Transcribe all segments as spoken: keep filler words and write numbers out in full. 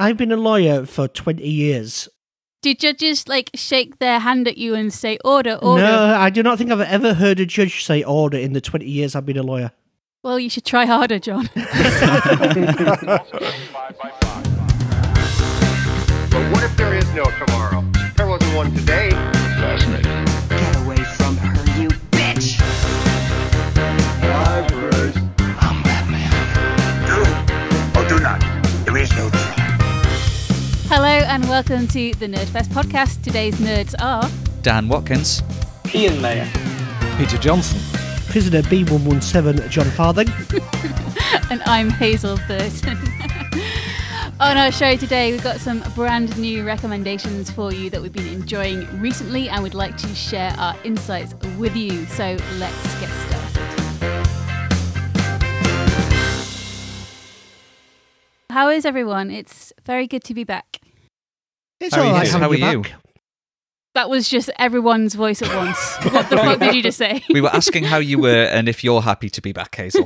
I've been a lawyer for twenty years. Do judges, like, shake their hand at you and say, order, order? No, I do not think I've ever heard a judge say order in the twenty years I've been a lawyer. Well, you should try harder, John. But what if there is no tomorrow? There wasn't one today. Fascinating. Get away from her, you bitch! Libraries. I'm Batman. Do or do not. There is no tomorrow. Hello and welcome to the Nerdfest podcast. Today's nerds are... Dan Watkins. Ian Mayer. Peter Johnson. Prisoner B one one seven, John Farthing. And I'm Hazel Burton. On our show today, we've got some brand new recommendations for you that we've been enjoying recently and we'd like to share our insights with you. So let's get started. How is everyone? It's very good to be back. It's all right. How are you? That was just everyone's voice at once. What the fuck did you just say? We were asking how you were and if you're happy to be back, Hazel.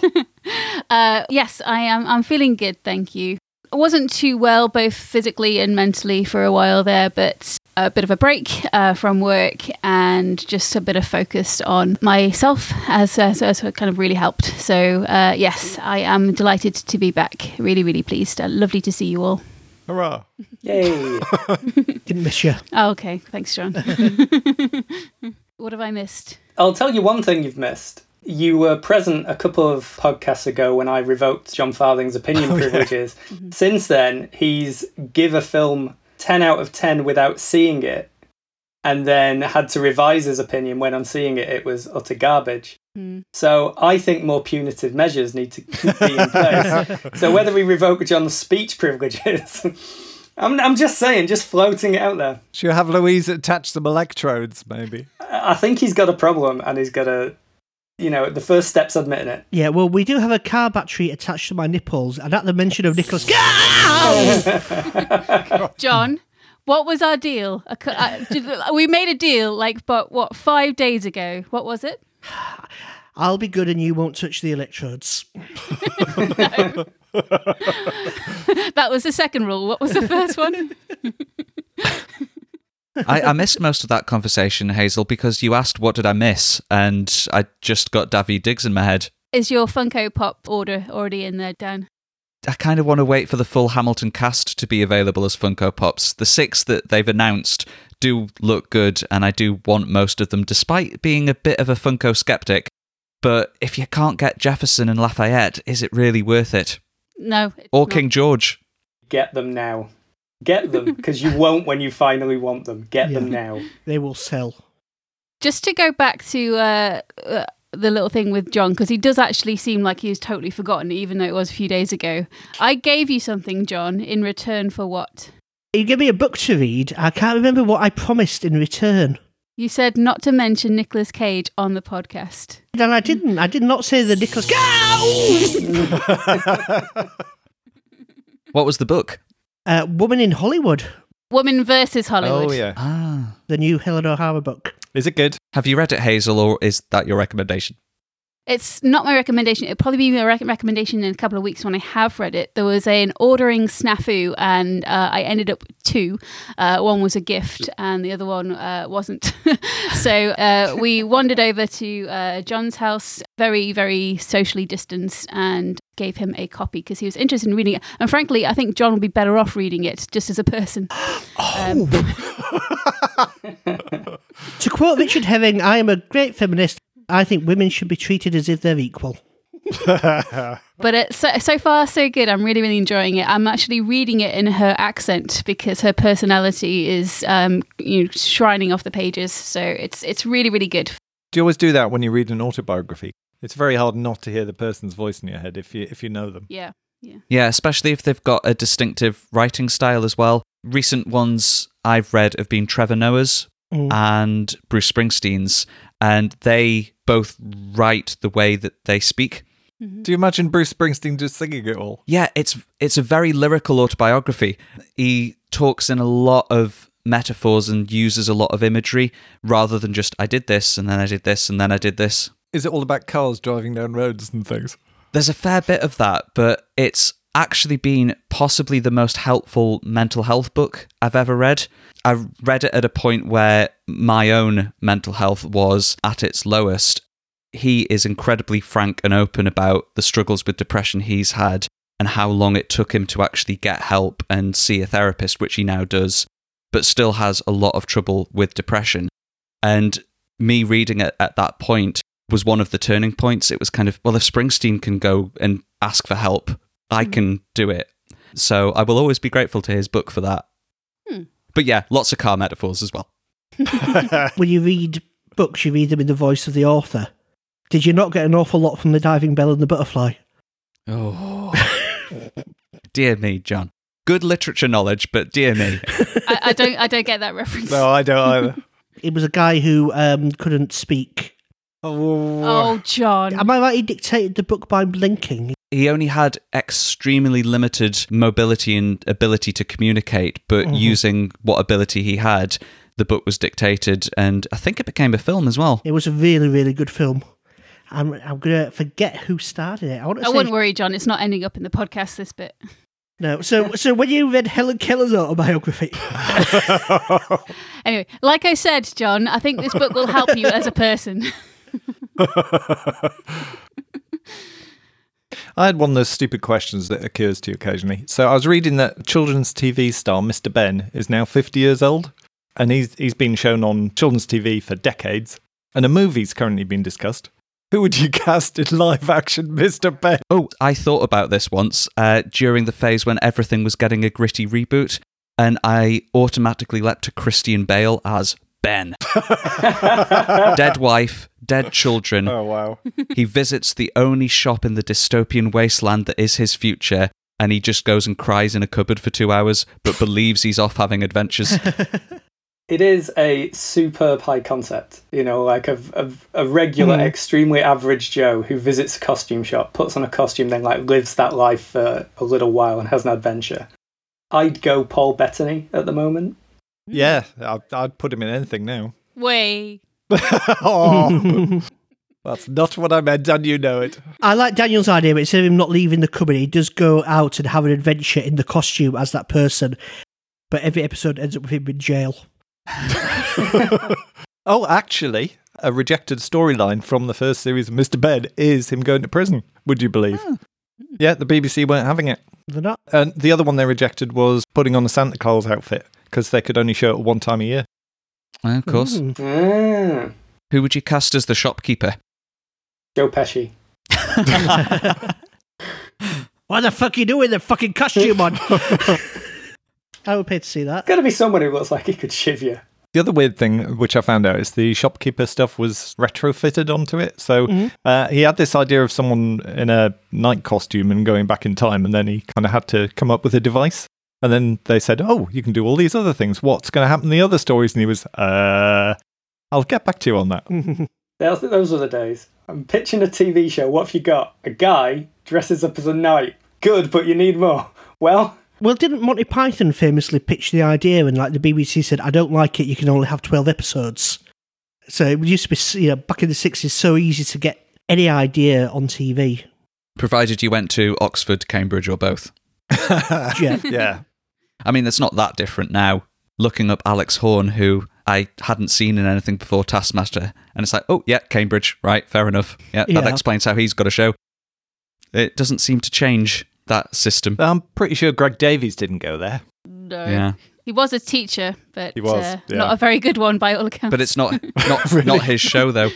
uh, yes, I am. I'm feeling good, thank you. I wasn't too well, both physically and mentally, for a while there, but a bit of a break uh, from work and just a bit of focus on myself as uh, so, so it kind of really helped. So uh, yes, I am delighted to be back. Really, really pleased. Uh, lovely to see you all. Hurrah. Yay. Didn't miss you. Oh, okay. Thanks, John. What have I missed? I'll tell you one thing you've missed. You were present a couple of podcasts ago when I revoked John Farthing's opinion oh, privileges. Yeah. Mm-hmm. Since then, he's give a film ten out of ten without seeing it, and then had to revise his opinion when on seeing it, it was utter garbage. Mm. So I think more punitive measures need to be in place. So whether we revoke John's speech privileges, I'm, I'm just saying, just floating it out there. Should you have Louise attach some electrodes, maybe? I think he's got a problem, and he's got a, you know, the first step's admitting it. Yeah, well, we do have a car battery attached to my nipples, and at the mention of Nicholas... John, what was our deal? We made a deal, like, but what, five days ago? What was it? I'll be good and you won't touch the electrodes. That was the second rule. What was the first one? I, I missed most of that conversation, Hazel, because you asked what did I miss, and I just got Davy Diggs in my head. Is your Funko Pop order already in there, Dan? I kind of want to wait for the full Hamilton cast to be available as Funko Pops. The six that they've announced do look good, and I do want most of them, despite being a bit of a Funko skeptic. But if you can't get Jefferson and Lafayette, is it really worth it? No. Or King George. Get them now. Get them, because you won't when you finally want them. Get yeah. them now. They will sell. Just to go back to uh, uh, the little thing with John, because he does actually seem like he's totally forgotten, even though it was a few days ago. I gave you something, John, in return for what? You gave me a book to read. I can't remember what I promised in return. You said not to mention Nicolas Cage on the podcast. And I didn't. I did not say the Nicolas... What was the book? Uh, Woman in Hollywood. Woman versus Hollywood. Oh, yeah. Ah. The new Helen O'Hara book. Is it good? Have you read it, Hazel, or is that your recommendation? It's not my recommendation. It'll probably be my rec- recommendation in a couple of weeks when I have read it. There was an ordering snafu, and uh, I ended up with two. Uh, one was a gift, and the other one uh, wasn't. So uh, we wandered over to uh, John's house, very, very socially distanced, and gave him a copy because he was interested in reading it. And frankly, I think John will be better off reading it just as a person. Oh. Um, to quote Richard Herring, I am a great feminist. I think women should be treated as if they're equal. But it's so, so far so good. I'm really, really enjoying it. I'm actually reading it in her accent because her personality is um, you know, shining off the pages. So it's it's really, really good. Do you always do that when you read an autobiography? It's very hard not to hear the person's voice in your head if you if you know them. Yeah, yeah. Yeah, especially if they've got a distinctive writing style as well. Recent ones I've read have been Trevor Noah's mm. and Bruce Springsteen's, and they both write the way that they speak. Mm-hmm. Do you imagine Bruce Springsteen just singing it all? Yeah, it's it's a very lyrical autobiography. He talks in a lot of metaphors and uses a lot of imagery rather than just, I did this, and then I did this, and then I did this. Is it all about cars driving down roads and things? There's a fair bit of that, but it's actually been possibly the most helpful mental health book I've ever read. I read it at a point where my own mental health was at its lowest. He is incredibly frank and open about the struggles with depression he's had and how long it took him to actually get help and see a therapist, which he now does, but still has a lot of trouble with depression. And me reading it at that point was one of the turning points. It was kind of, well, if Springsteen can go and ask for help, I can do it. So I will always be grateful to his book for that. Hmm. But yeah, lots of car metaphors as well. When you read books, you read them in the voice of the author. Did you not get an awful lot from The Diving Bell and the Butterfly? Oh. Dear me, John. Good literature knowledge, but dear me. I, I don't I don't get that reference. No, I don't either. It was a guy who um, couldn't speak. Oh. oh, John. Am I right? He dictated the book by blinking. He only had extremely limited mobility and ability to communicate, but mm-hmm. using what ability he had, the book was dictated, and I think it became a film as well. It was a really, really good film. I'm, I'm going to forget who started it. I, want to I say... wouldn't worry, John. It's not ending up in the podcast, this bit. No. So, so when you read Helen Keller's autobiography... Anyway, like I said, John, I think this book will help you as a person. I had one of those stupid questions that occurs to you occasionally. So I was reading that children's T V star Mister Ben is now fifty years old, and he's he's been shown on children's T V for decades, and a movie's currently being discussed. Who would you cast in live action Mister Ben? Oh, I thought about this once uh, during the phase when everything was getting a gritty reboot, and I automatically leapt to Christian Bale as Ben. Dead wife, dead children. Oh, wow. He visits the only shop in the dystopian wasteland that is his future, and he just goes and cries in a cupboard for two hours, but believes he's off having adventures. It is a superb high concept, you know, like a, a, a regular, mm. extremely average Joe who visits a costume shop, puts on a costume, then like lives that life for a little while and has an adventure. I'd go Paul Bettany at the moment. Yeah, I'd, I'd put him in anything now. Way. Oh, that's not what I meant, and you know it. I like Daniel's idea, but instead of him not leaving the cupboard, he does go out and have an adventure in the costume as that person. But every episode ends up with him in jail. Oh, actually, a rejected storyline from the first series of Mister Ben is him going to prison, would you believe? Oh. Yeah, the B B C weren't having it. They're not. And the other one they rejected was putting on a Santa Claus outfit because they could only show it one time a year. Oh, of course. Mm. Mm. Who would you cast as the shopkeeper? Joe Pesci. Why the fuck are you doing the fucking costume on? I would pay to see that. Got to be someone who looks like he could shiv you. The other weird thing, which I found out, is the shopkeeper stuff was retrofitted onto it. So mm-hmm. uh, he had this idea of someone in a night costume and going back in time, and then he kind of had to come up with a device. And then they said, oh, you can do all these other things. What's going to happen in the other stories? And he was, uh, I'll get back to you on that. Those were the days. I'm pitching a T V show. What have you got? A guy dresses up as a knight. Good, but you need more. Well... Well, didn't Monty Python famously pitch the idea and, like, the B B C said, I don't like it, you can only have twelve episodes. So it used to be, you know, back in the sixties, so easy to get any idea on T V. Provided you went to Oxford, Cambridge, or both. Yeah. Yeah. I mean, it's not that different now. Looking up Alex Horn, who I hadn't seen in anything before Taskmaster, and it's like, oh, yeah, Cambridge, right, fair enough. Yeah, that yeah. explains how he's got a show. It doesn't seem to change that system. I'm pretty sure Greg Davies didn't go there. No. Yeah. He was a teacher, but he was, uh, yeah. not a very good one by all accounts. But it's not not, really? Not his show, though.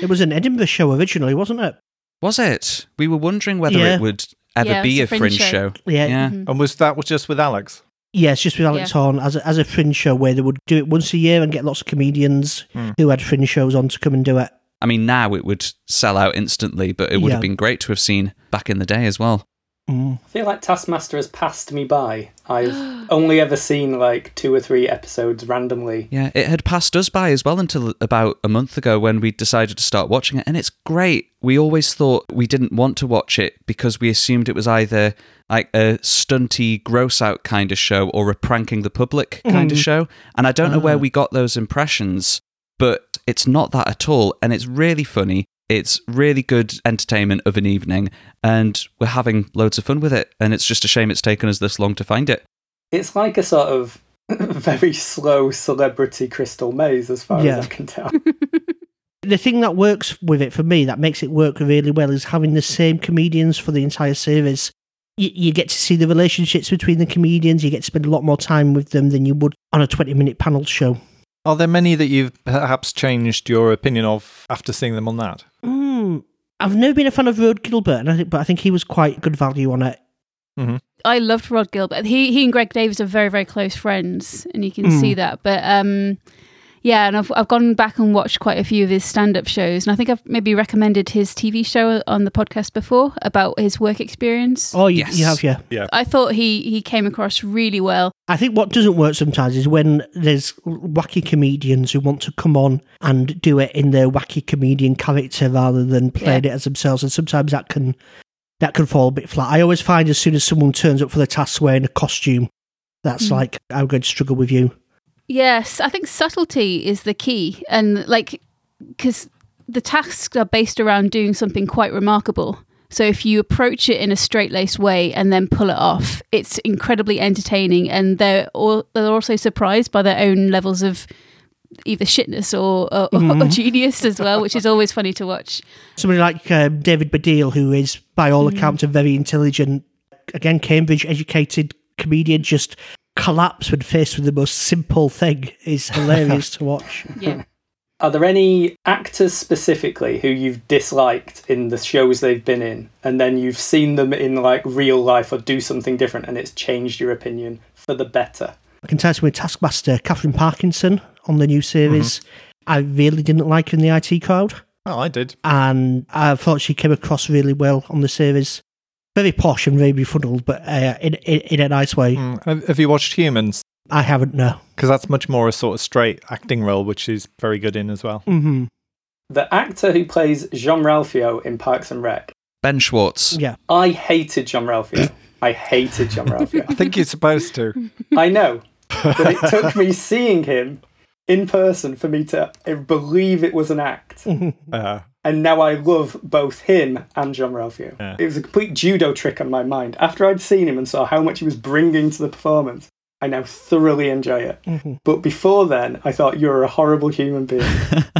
It was an Edinburgh show originally, wasn't it? Was it? We were wondering whether yeah. it would ever yeah, be a fringe, fringe show. show. Yeah. yeah. Mm-hmm. And was that was just with Alex? Yes, yeah, just with Alex yeah. Horn as a, as a fringe show where they would do it once a year and get lots of comedians mm. who had fringe shows on to come and do it. I mean, now it would sell out instantly, but it would yeah. have been great to have seen back in the day as well. I feel like Taskmaster has passed me by. I've only ever seen like two or three episodes randomly. Yeah, it had passed us by as well until about a month ago when we decided to start watching it. And it's great. We always thought we didn't want to watch it because we assumed it was either like a stunty, gross out kind of show or a pranking the public kind mm. of show. And I don't know where we got those impressions, but it's not that at all. And it's really funny. It's really good entertainment of an evening, and we're having loads of fun with it, and it's just a shame it's taken us this long to find it. It's like a sort of very slow celebrity Crystal Maze, as far yeah. as I can tell. The thing that works with it for me, that makes it work really well, is having the same comedians for the entire series. You, you get to see the relationships between the comedians, you get to spend a lot more time with them than you would on a twenty-minute panel show. Are there many that you've perhaps changed your opinion of after seeing them on that? Mm, I've never been a fan of Rhod Gilbert, and I think, but I think he was quite good value on it. Mm-hmm. I loved Rhod Gilbert. He he and Greg Davies are very, very close friends, and you can mm. see that. But um, yeah, and I've I've gone back and watched quite a few of his stand-up shows, and I think I've maybe recommended his T V show on the podcast before about his work experience. Oh, you, yes. you have, yeah. yeah. I thought he he came across really well. I think what doesn't work sometimes is when there's wacky comedians who want to come on and do it in their wacky comedian character rather than playing yeah. it as themselves. And sometimes that can that can fall a bit flat. I always find as soon as someone turns up for the task wearing a costume, that's mm. like, I'm going to struggle with you. Yes, I think subtlety is the key. And like, because the tasks are based around doing something quite remarkable. So if you approach it in a straight-laced way and then pull it off, it's incredibly entertaining, and they're all, they're also surprised by their own levels of either shitness or, or, mm. or genius as well, which is always funny to watch. Somebody like uh, David Baddiel, who is, by all mm. accounts, a very intelligent, again, Cambridge-educated comedian, just collapsed when faced with the most simple thing. It's hilarious to watch. Yeah. Are there any actors specifically who you've disliked in the shows they've been in, and then you've seen them in like real life or do something different and it's changed your opinion for the better? I can tell you with Taskmaster, Catherine Parkinson on the new series, mm-hmm. I really didn't like her in the I T Crowd. Oh, I did. And I thought she came across really well on the series. Very posh and very befuddled, but uh, in, in in a nice way. Mm. Have you watched Humans? I haven't, no. Because that's much more a sort of straight acting role, which she's very good in as well. Mm-hmm. The actor who plays Jean-Ralphio in Parks and Rec. Ben Schwartz. Yeah. I hated Jean-Ralphio. I hated Jean-Ralphio. I think you're supposed to. I know. But it took me seeing him in person for me to believe it was an act. Uh-huh. And now I love both him and Jean-Ralphio. Yeah. It was a complete judo trick on my mind. After I'd seen him and saw how much he was bringing to the performance, I now thoroughly enjoy it. Mm-hmm. But before then, I thought, you're a horrible human being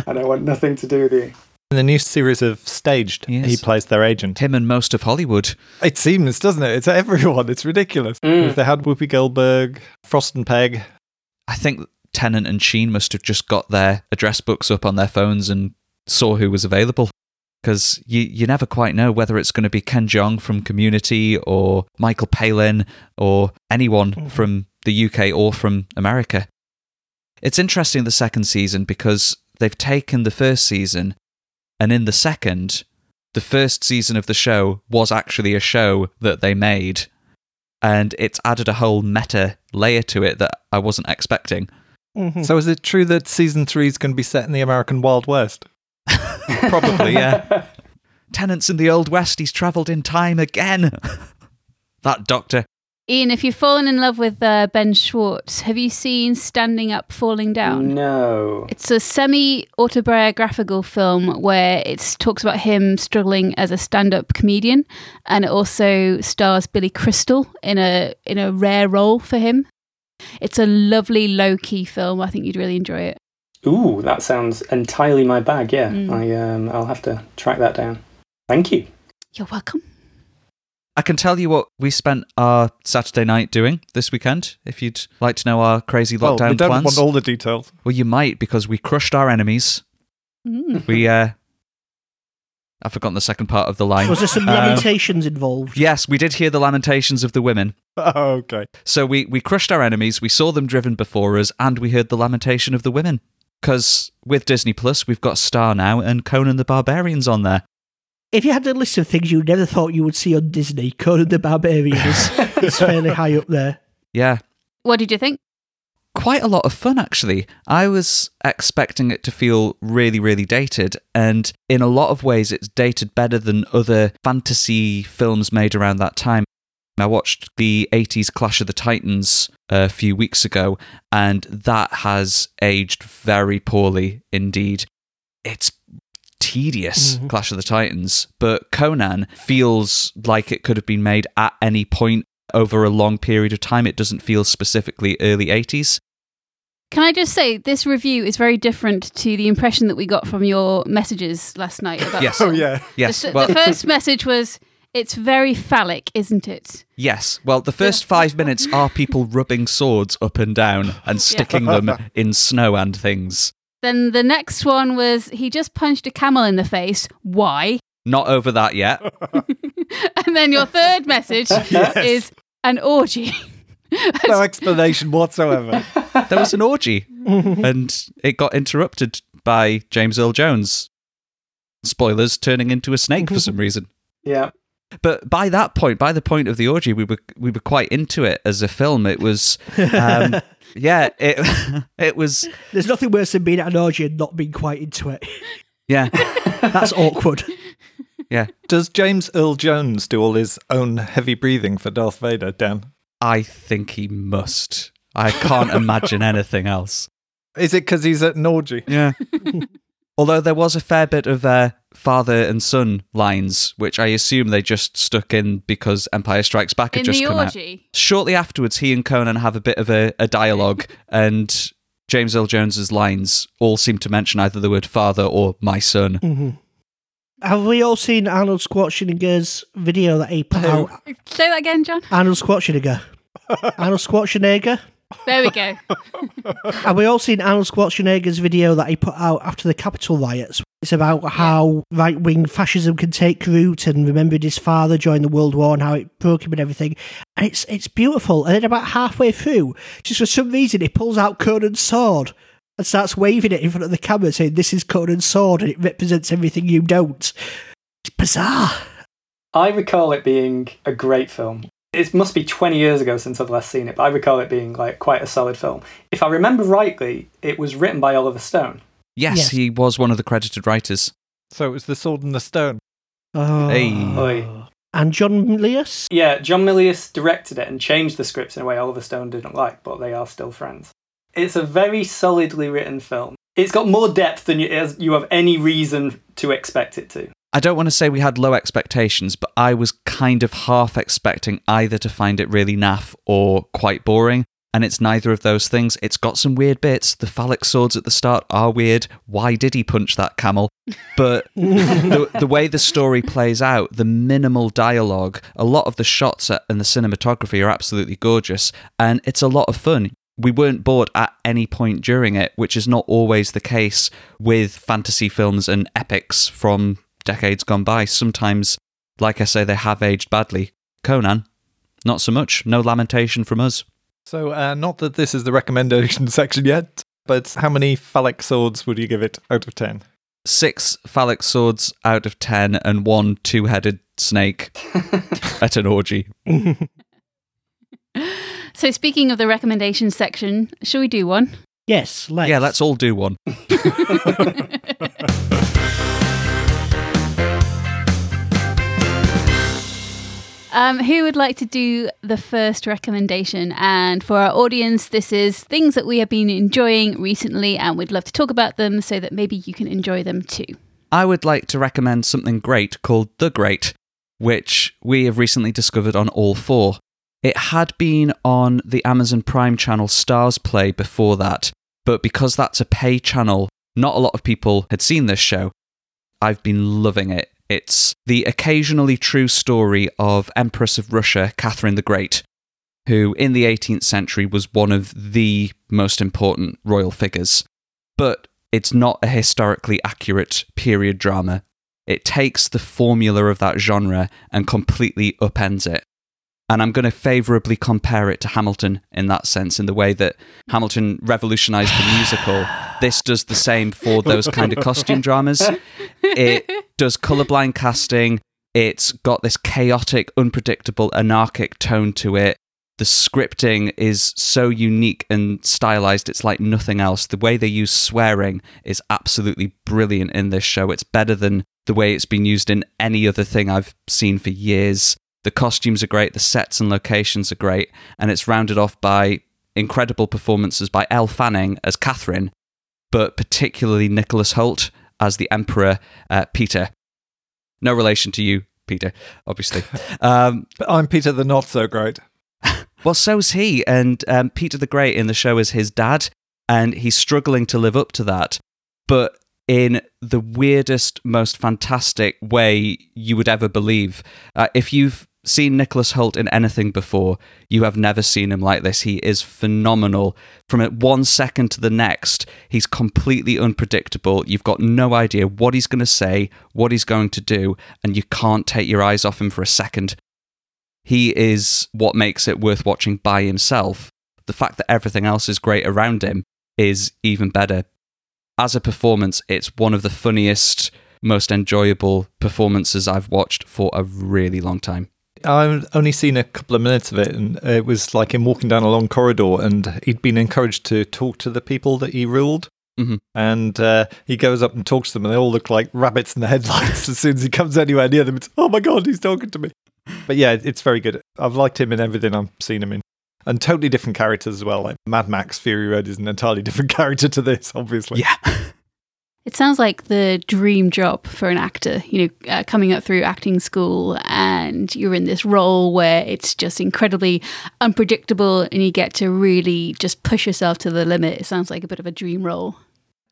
and I want nothing to do with you. In the new series of Staged, yes. he plays their agent. Him and most of Hollywood. It seems, doesn't it? It's everyone. It's ridiculous. Mm. If they had Whoopi Goldberg, Frost and Peg. I think Tennant and Sheen must have just got their address books up on their phones and saw who was available. Because you, you never quite know whether it's going to be Ken Jeong from Community or Michael Palin or anyone mm. from the U K or from America. It's interesting, the second season, because they've taken the first season, and in the second, the first season of the show was actually a show that they made, and it's added a whole meta layer to it that I wasn't expecting. Mm-hmm. So is it true that season three is going to be set in the American Wild West? Probably, yeah. Tenants in the Old West, he's travelled in time again. That doctor. Ian, if you've fallen in love with uh, Ben Schwartz, have you seen Standing Up, Falling Down? No. It's a semi-autobiographical film where it talks about him struggling as a stand-up comedian, and it also stars Billy Crystal in a in a rare role for him. It's a lovely low-key film. I think you'd really enjoy it. Ooh, that sounds entirely my bag, yeah. Mm. I, um, I'll have to track that down. Thank you. You're welcome. I can tell you what we spent our Saturday night doing this weekend, if you'd like to know our crazy lockdown plans. Well, we don't plans. want all the details. Well, you might, because we crushed our enemies. Mm. We, uh... I've forgotten the second part of the line. Was there some lamentations um, involved? Yes, we did hear the lamentations of the women. Oh, okay. So we, we crushed our enemies, we saw them driven before us, and we heard the lamentation of the women. Because with Disney Plus, we've got Star now, and Conan the Barbarian's on there. If you had a list of things you never thought you would see on Disney, Conan the Barbarian is, is fairly high up there. Yeah. What did you think? Quite a lot of fun, actually. I was expecting it to feel really, really dated, and in a lot of ways it's dated better than other fantasy films made around that time. I watched the eighties Clash of the Titans a few weeks ago, and that has aged very poorly indeed. It's tedious, mm-hmm. Clash of the Titans, but Conan feels like it could have been made at any point over a long period of time. It doesn't feel specifically early eighties. Can I just say, this review is very different to the impression that we got from your messages last night. About yes. Oh, yeah. Yes. The, well, the first message was, it's very phallic, isn't it? Yes. Well, the first five minutes are people rubbing swords up and down and sticking yeah. them in snow and things. Then the next one was, he just punched a camel in the face. Why? Not over that yet. And then your third message yes. is an orgy. No explanation whatsoever. There was an orgy, and it got interrupted by James Earl Jones. Spoilers, turning into a snake for some reason. Yeah. But by that point, by the point of the orgy, we were we were quite into it as a film. It was, um, yeah, it it was... There's nothing worse than being at an orgy and not being quite into it. Yeah. That's awkward. Yeah. Does James Earl Jones do all his own heavy breathing for Darth Vader, Dan? I think he must. I can't imagine anything else. Is it because he's at an orgy? Yeah. Although there was a fair bit of uh, father and son lines, which I assume they just stuck in because Empire Strikes Back had in just come out. In the orgy? Shortly afterwards, he and Conan have a bit of a, a dialogue, and James Earl Jones's lines all seem to mention either the word father or my son. Mm-hmm. Have we all seen Arnold Schwarzenegger's video that he put out? Say that again, John. Arnold Schwarzenegger. Arnold Schwarzenegger. There we go. Have we all seen Arnold Schwarzenegger's video that he put out after the Capitol riots? It's about how right-wing fascism can take root and remembered his father during the World War and how it broke him and everything. And it's, it's beautiful. And then about halfway through, just for some reason, he pulls out Conan's sword and starts waving it in front of the camera, saying, "This is Conan's sword, and it represents everything you don't." It's bizarre. I recall it being a great film. It must be twenty years ago since I've last seen it, but I recall it being like quite a solid film. If I remember rightly, it was written by Oliver Stone. Yes, yes. He was one of the credited writers. So it was The Sword and the Stone. Oh. Hey. Oy. And John Milius? Yeah, John Milius directed it and changed the scripts in a way Oliver Stone didn't like, but they are still friends. It's a very solidly written film. It's got more depth than you, you have any reason to expect it to. I don't want to say we had low expectations, but I was kind of half expecting either to find it really naff or quite boring, and it's neither of those things. It's got some weird bits. The phallic swords at the start are weird. Why did he punch that camel? But the, the way the story plays out, the minimal dialogue, a lot of the shots and the cinematography are absolutely gorgeous, and it's a lot of fun. We weren't bored at any point during it, which is not always the case with fantasy films and epics from decades gone by. Sometimes, like I say, they have aged badly. Conan, not so much. No lamentation from us. So, uh, not that this is the recommendation section yet, but how many phallic swords would you give it out of ten? Six phallic swords out of ten and one two-headed snake at an orgy. So speaking of the recommendation section, shall we do one? Yes, let's. Yeah, let's all do one. um, who would like to do the first recommendation? And for our audience, this is things that we have been enjoying recently and we'd love to talk about them so that maybe you can enjoy them too. I would like to recommend something great called The Great, which we have recently discovered on All Four. It had been on the Amazon Prime channel Stars Play before that, but because that's a pay channel, not a lot of people had seen this show. I've been loving it. It's the occasionally true story of Empress of Russia, Catherine the Great, who in the eighteenth century was one of the most important royal figures. But it's not a historically accurate period drama. It takes the formula of that genre and completely upends it. And I'm going to favourably compare it to Hamilton in that sense, in the way that Hamilton revolutionised the musical. This does the same for those kind of costume dramas. It does colourblind casting. It's got this chaotic, unpredictable, anarchic tone to it. The scripting is so unique and stylised, it's like nothing else. The way they use swearing is absolutely brilliant in this show. It's better than the way it's been used in any other thing I've seen for years. The costumes are great, the sets and locations are great, and it's rounded off by incredible performances by Elle Fanning as Catherine, but particularly Nicholas Hoult as the Emperor uh, Peter. No relation to you, Peter, obviously. Um, but I'm Peter the Not So Great. Well, so's he. And um, Peter the Great in the show is his dad, and he's struggling to live up to that. But in the weirdest, most fantastic way you would ever believe. Uh, if you've seen Nicholas Hoult in anything before, you have never seen him like this. He is phenomenal. From one second to the next, he's completely unpredictable. You've got no idea what he's going to say, what he's going to do, and you can't take your eyes off him for a second. He is what makes it worth watching by himself. The fact that everything else is great around him is even better. As a performance, it's one of the funniest, most enjoyable performances I've watched for a really long time. I've only seen a couple of minutes of it, and it was like him walking down a long corridor, and he'd been encouraged to talk to the people that he ruled. Mm-hmm. And uh, he goes up and talks to them, and they all look like rabbits in the headlights. As soon as he comes anywhere near them, it's, oh my God, he's talking to me. But yeah, it's very good. I've liked him in everything I've seen him in. And totally different characters as well. Like Mad Max Fury Road is an entirely different character to this, obviously. Yeah. It sounds like the dream job for an actor, you know, uh, coming up through acting school, and you're in this role where it's just incredibly unpredictable and you get to really just push yourself to the limit. It sounds like a bit of a dream role.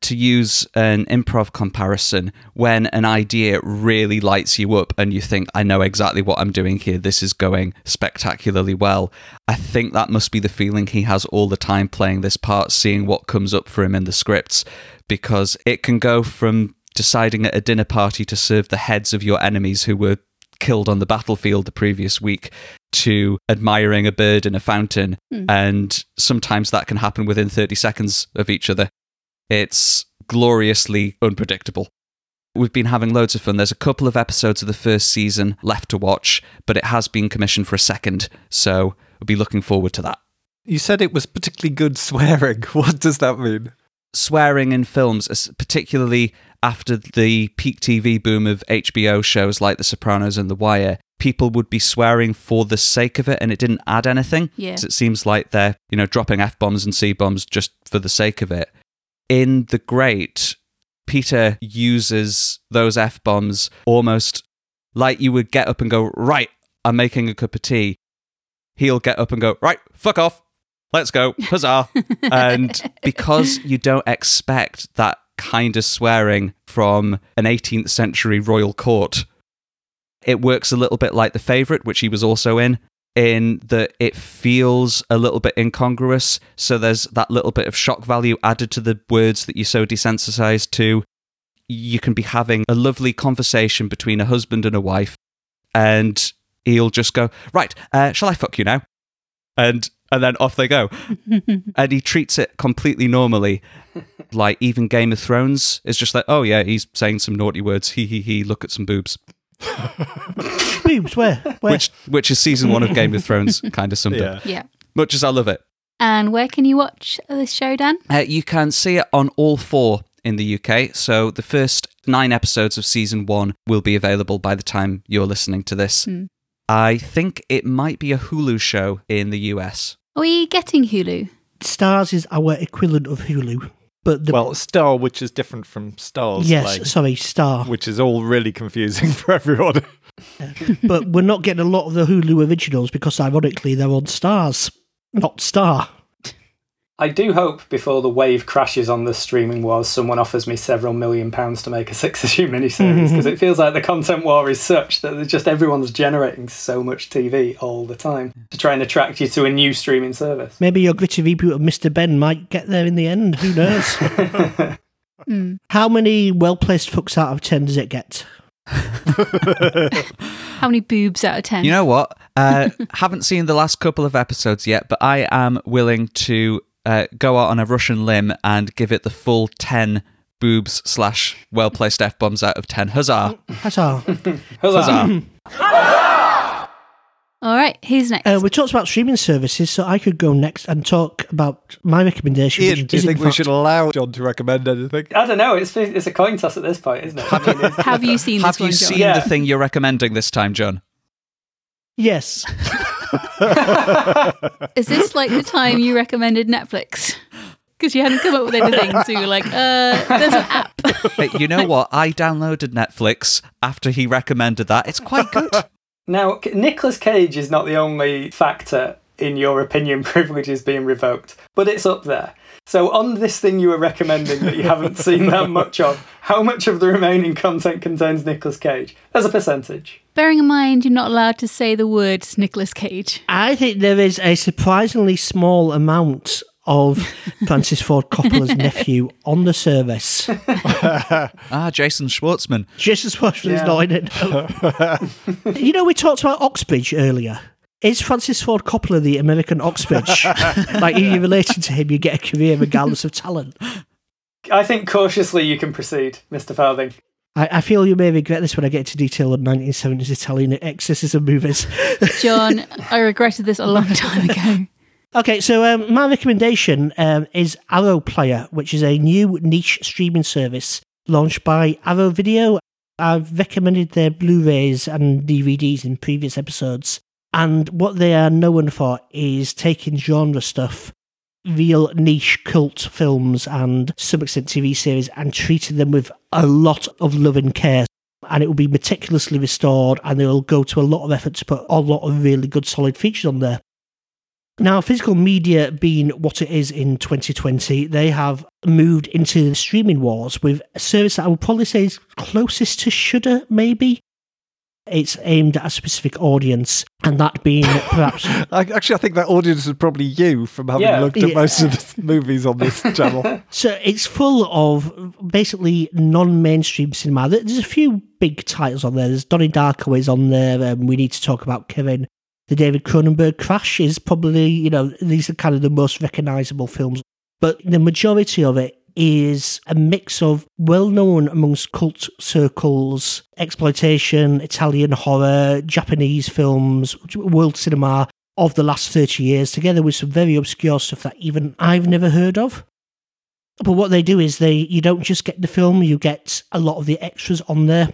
To use an improv comparison, when an idea really lights you up and you think, I know exactly what I'm doing here, this is going spectacularly well. I think that must be the feeling he has all the time playing this part, seeing what comes up for him in the scripts, because it can go from deciding at a dinner party to serve the heads of your enemies who were killed on the battlefield the previous week to admiring a bird in a fountain. Mm. And sometimes that can happen within thirty seconds of each other. It's gloriously unpredictable. We've been having loads of fun. There's a couple of episodes of the first season left to watch, but it has been commissioned for a second, so we'll be looking forward to that. You said it was particularly good swearing. What does that mean? Swearing in films, particularly after the peak T V boom of H B O shows like The Sopranos and The Wire, people would be swearing for the sake of it, and it didn't add anything. Yeah. It seems like they're, you know, dropping F-bombs and C-bombs just for the sake of it. In The Great, Peter uses those F-bombs almost like you would get up and go, right, I'm making a cup of tea. He'll get up and go, right, fuck off, let's go, huzzah. And because you don't expect that kind of swearing from an eighteenth century royal court, it works a little bit like The Favourite, which he was also in, in that it feels a little bit incongruous, so there's that little bit of shock value added to the words that you're so desensitized to. You can be having a lovely conversation between a husband and a wife, and he'll just go, right, uh, shall I fuck you now? And and then off they go. And he treats it completely normally. Like even Game of Thrones is just like, oh yeah, he's saying some naughty words, he he he, look at some boobs. Boobs, where? where? Which which is season one of Game of Thrones, kind of something. Yeah. yeah. Much as I love it. And where can you watch this show, Dan? Uh, you can see it on All Four in the U K. So the first nine episodes of season one will be available by the time you're listening to this. Mm. I think it might be a Hulu show in the U S. Are we getting Hulu? Stars is our equivalent of Hulu. But the well, Star, which is different from Stars. Yes, like, sorry, Star. Which is all really confusing for everyone. But we're not getting a lot of the Hulu originals because, ironically, they're on Stars, not Star. I do hope before the wave crashes on the streaming wars, someone offers me several million pounds to make a six-issue miniseries, because mm-hmm. it feels like the content war is such that just everyone's generating so much T V all the time to try and attract you to a new streaming service. Maybe your gritty reboot of Mister Ben might get there in the end. Who knows? mm. How many well-placed fucks out of ten does it get? How many boobs out of ten? You know what? Uh, haven't seen the last couple of episodes yet, but I am willing to Uh, go out on a Russian limb and give it the full ten boobs slash well-placed F-bombs out of ten. Huzzah! Huzzah! Huzzah! Huzzah! All right, who's next? Uh, we talked about streaming services, so I could go next and talk about my recommendation. Ian, do you think we should allow John to recommend anything? I don't know, it's it's a coin toss at this point, isn't it? Have you seen this one, John? Have you seen yeah. the thing you're recommending this time, John? Yes. Is this like the time you recommended Netflix? because you hadn't come up with anything, so you were like, uh, there's an app. Hey, you know what? I downloaded Netflix after he recommended that. It's quite good. Now, Nicolas Cage is not the only factor in your opinion privileges being revoked, but it's up there. So on this thing you were recommending that you haven't seen that much of, how much of the remaining content contains Nicolas Cage? As a percentage. Bearing in mind you're not allowed to say the words Nicolas Cage. I think there is a surprisingly small amount of Francis Ford Coppola's nephew on the service. ah, Jason Schwartzman. Jason Schwartzman's yeah. not in it. No. You know, we talked about Oxbridge earlier. Is Francis Ford Coppola the American Oxbridge? Like, if you're related to him, you get a career regardless of talent. I think cautiously you can proceed, Mister Farthing. I, I feel you may regret this when I get into detail on nineteen seventies Italian exorcism movies. John, I regretted this a long time ago. Okay, so um, my recommendation um, is Arrow Player, which is a new niche streaming service launched by Arrow Video. I've recommended their Blu-rays and D V Ds in previous episodes. And what they are known for is taking genre stuff, real niche cult films and to some extent T V series, and treating them with a lot of love and care. And it will be meticulously restored, and they will go to a lot of effort to put a lot of really good solid features on there. Now, physical media being what it is in twenty twenty, they have moved into the streaming wars with a service that I would probably say is closest to Shudder, maybe. It's aimed at a specific audience, and that being perhaps... Actually, I think that audience is probably you, from having yeah. looked at yeah. most of the movies on this channel. So it's full of basically non-mainstream cinema. There's a few big titles on there. There's Donnie Darko is on there, and um, We Need to Talk About Kevin. The David Cronenberg Crash is probably, you know, these are kind of the most recognisable films. But the majority of it is a mix of well-known amongst cult circles, exploitation, Italian horror, Japanese films, world cinema of the last thirty years, together with some very obscure stuff that even I've never heard of. But what they do is they you don't just get the film, you get a lot of the extras on there.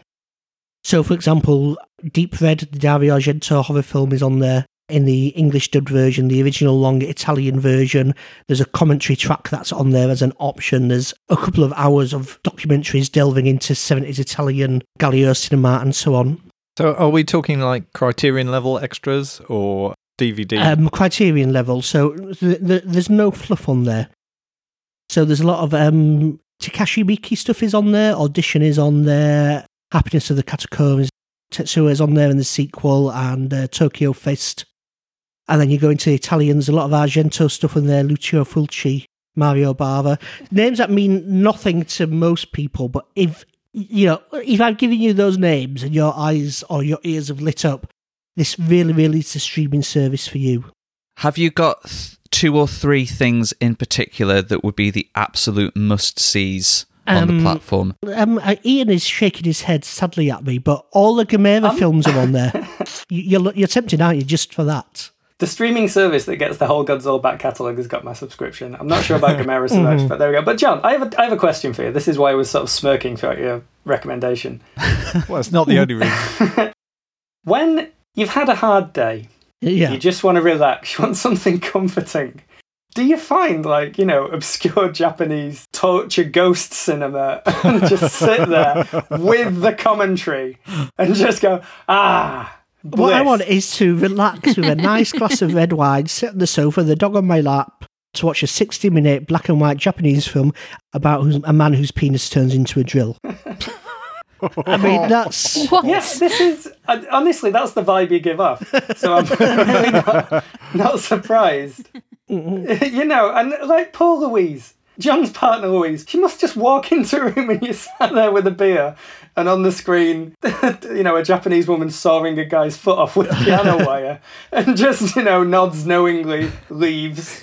So, for example, Deep Red, the Dario Argento horror film, is on there. In the English dubbed version, the original long Italian version, there's a commentary track that's on there as an option. There's a couple of hours of documentaries delving into seventies Italian Gallier cinema and so on. So are we talking like Criterion level extras or D V D? Um, Criterion level. So th- th- there's no fluff on there. So there's a lot of um, Takashi Miike stuff is on there, Audition is on there, Happiness of the Catacombs, Tetsuo is on there in the sequel, and uh, Tokyo Fist. And then you go into the Italians, a lot of Argento stuff in there, Lucio Fulci, Mario Bava. Names that mean nothing to most people, but if you know, if I've given you those names and your eyes or your ears have lit up, this really, really is a streaming service for you. Have you got th- two or three things in particular that would be the absolute must-sees on um, the platform? Um, uh, Ian is shaking his head sadly at me, but all the Gamera um? films are on there. you, you're, you're tempted, aren't you, just for that? The streaming service that gets the whole Godzilla back catalogue has got my subscription. I'm not sure about Gamera so much, but there we go. But John, I have a, I have a question for you. This is why I was sort of smirking throughout your recommendation. Well, it's not the only reason. When you've had a hard day, yeah. you just want to relax, you want something comforting, do you find, like, you know, obscure Japanese torture ghost cinema and just sit there with the commentary and just go, ah... Bliss. What I want is to relax with a nice glass of red wine, sit on the sofa, the dog on my lap, to watch a sixty-minute black and white Japanese film about who's, a man whose penis turns into a drill. I mean, that's... What? Yes, this is... Honestly, that's the vibe you give off. So I'm really not, not surprised. Mm-hmm. You know, and like Paul Louise, John's partner Louise, she must just walk into a room and you sat there with a beer and on the screen, you know, a Japanese woman sawing a guy's foot off with a piano wire and just, you know, nods knowingly, leaves.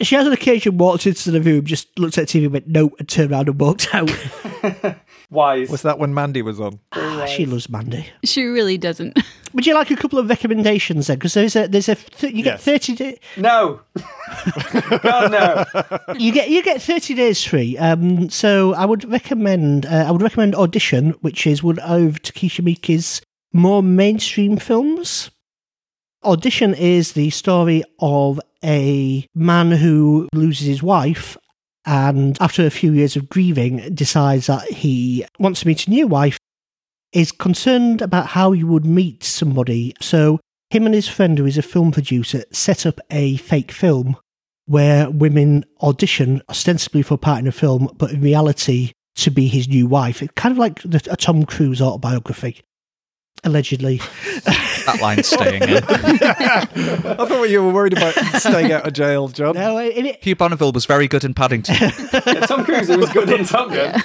She has an occasion walked into the room, just looked at the T V, went, nope, and turned around and walked out. Wise. Was that when Mandy was on? Ah, she loves Mandy. She really doesn't. Would you like a couple of recommendations then? Because there's a there's a th- you yes. get thirty days. No, God no. You get you get thirty days free. Um, so I would recommend uh, I would recommend Audition, which is one of Takashi Miike's more mainstream films. Audition is the story of a man who loses his wife and after a few years of grieving, decides that he wants to meet a new wife, is concerned about how you would meet somebody. So him and his friend, who is a film producer, set up a fake film where women audition ostensibly for a part in a film, but in reality to be his new wife. It's kind of like the, a Tom Cruise autobiography. Allegedly. That line's staying in. I thought you were worried about staying out of jail, John. No, it, it, Hugh Bonneville was very good in Paddington. Yeah, Tom Cruise was good in Top Gun. Yeah.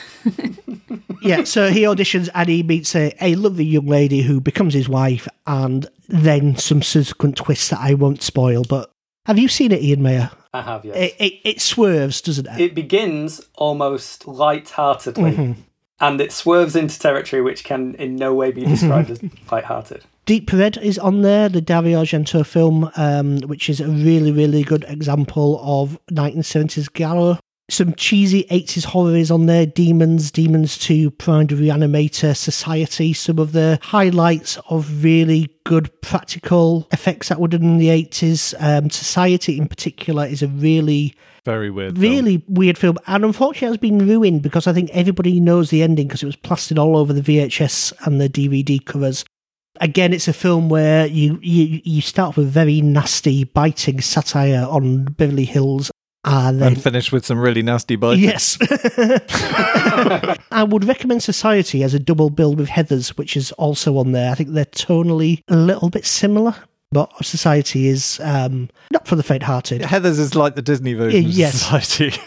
Yeah, so he auditions and he meets a, a lovely young lady who becomes his wife, and then some subsequent twists that I won't spoil. But have you seen it, Ian Mayer? I have, yes. It, it, it swerves, doesn't it? It begins almost light-heartedly. Mm-hmm. And it swerves into territory which can in no way be described as light-hearted. Deep Red is on there, the Dario Argento film, um, which is a really, really good example of nineteen seventies galore. Some cheesy eighties horror is on there, Demons, Demons two, Prime the Reanimator, Society, some of the highlights of really good practical effects that were done in the eighties. Um, Society in particular is a really... Very weird Really film. weird film. And unfortunately, it's been ruined because I think everybody knows the ending because it was plastered all over the V H S and the D V D covers. Again, it's a film where you, you, you start off with very nasty, biting satire on Beverly Hills. And, then, and finish with some really nasty biting. Yes. I would recommend Society as a double bill with Heathers, which is also on there. I think they're tonally a little bit similar. But Society is um, not for the faint-hearted. Heathers is like the Disney version uh, yes. of Society.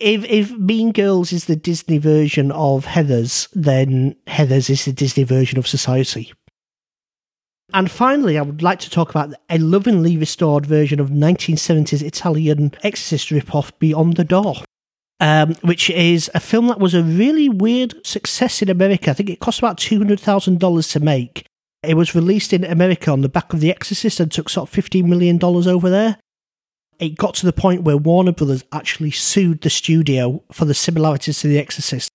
If, if Mean Girls is the Disney version of Heathers, then Heathers is the Disney version of Society. And finally, I would like to talk about a lovingly restored version of nineteen seventies Italian Exorcist ripoff Beyond the Door, um, which is a film that was a really weird success in America. I think it cost about two hundred thousand dollars to make. It was released in America on the back of The Exorcist and took sort of fifteen million dollars over there. It got to the point where Warner Brothers actually sued the studio for the similarities to The Exorcist.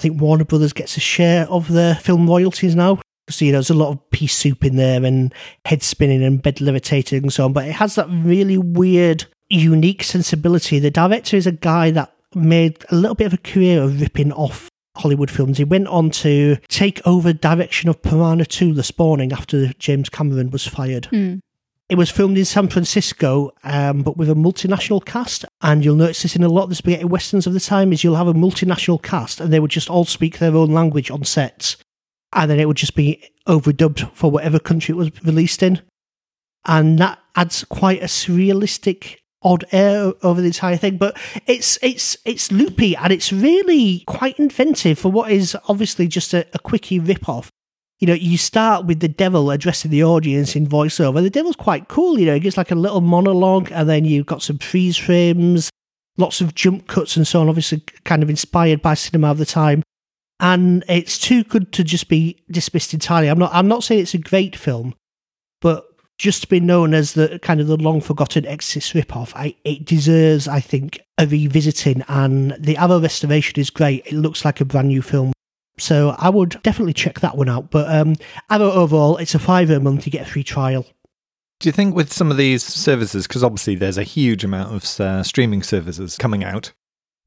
I think Warner Brothers gets a share of the film royalties now. Because, you know, there's a lot of pea soup in there and head spinning and bed levitating and so on. But it has that really weird, unique sensibility. The director is a guy that made a little bit of a career of ripping off Hollywood films. He went on to take over direction of Piranha two, The Spawning, after James Cameron was fired. Mm. It was filmed in San Francisco, um, but with a multinational cast. And you'll notice this in a lot of the spaghetti westerns of the time, is you'll have a multinational cast and they would just all speak their own language on set. And then it would just be overdubbed for whatever country it was released in. And that adds quite a surrealistic odd air over the entire thing, but it's it's it's loopy and it's really quite inventive for what is obviously just a, a quickie rip-off. You know, you start with the devil addressing the audience in voiceover. The devil's quite cool, you know, it gets like a little monologue, and then you've got some freeze frames, lots of jump cuts and so on, obviously kind of inspired by cinema of the time. And it's too good to just be dismissed entirely. I'm not I'm not saying it's a great film, but just to be known as the kind of the long-forgotten Exorcist ripoff, I, it deserves, I think, a revisiting. And the Arrow restoration is great. It looks like a brand new film. So I would definitely check that one out. But um, Arrow overall, it's a fiver a month. You get a free trial. Do you think with some of these services, because obviously there's a huge amount of uh, streaming services coming out,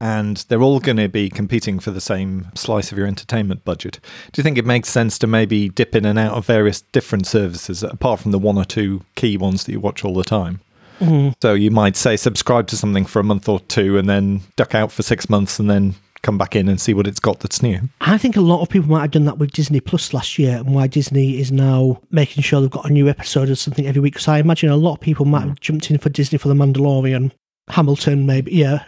and they're all going to be competing for the same slice of your entertainment budget. Do you think it makes sense to maybe dip in and out of various different services, apart from the one or two key ones that you watch all the time? Mm-hmm. So you might, say, subscribe to something for a month or two and then duck out for six months and then come back in and see what it's got that's new. I think a lot of people might have done that with Disney Plus last year, and why Disney is now making sure they've got a new episode or something every week. Because I imagine a lot of people might have jumped in for Disney for The Mandalorian, Hamilton maybe, yeah.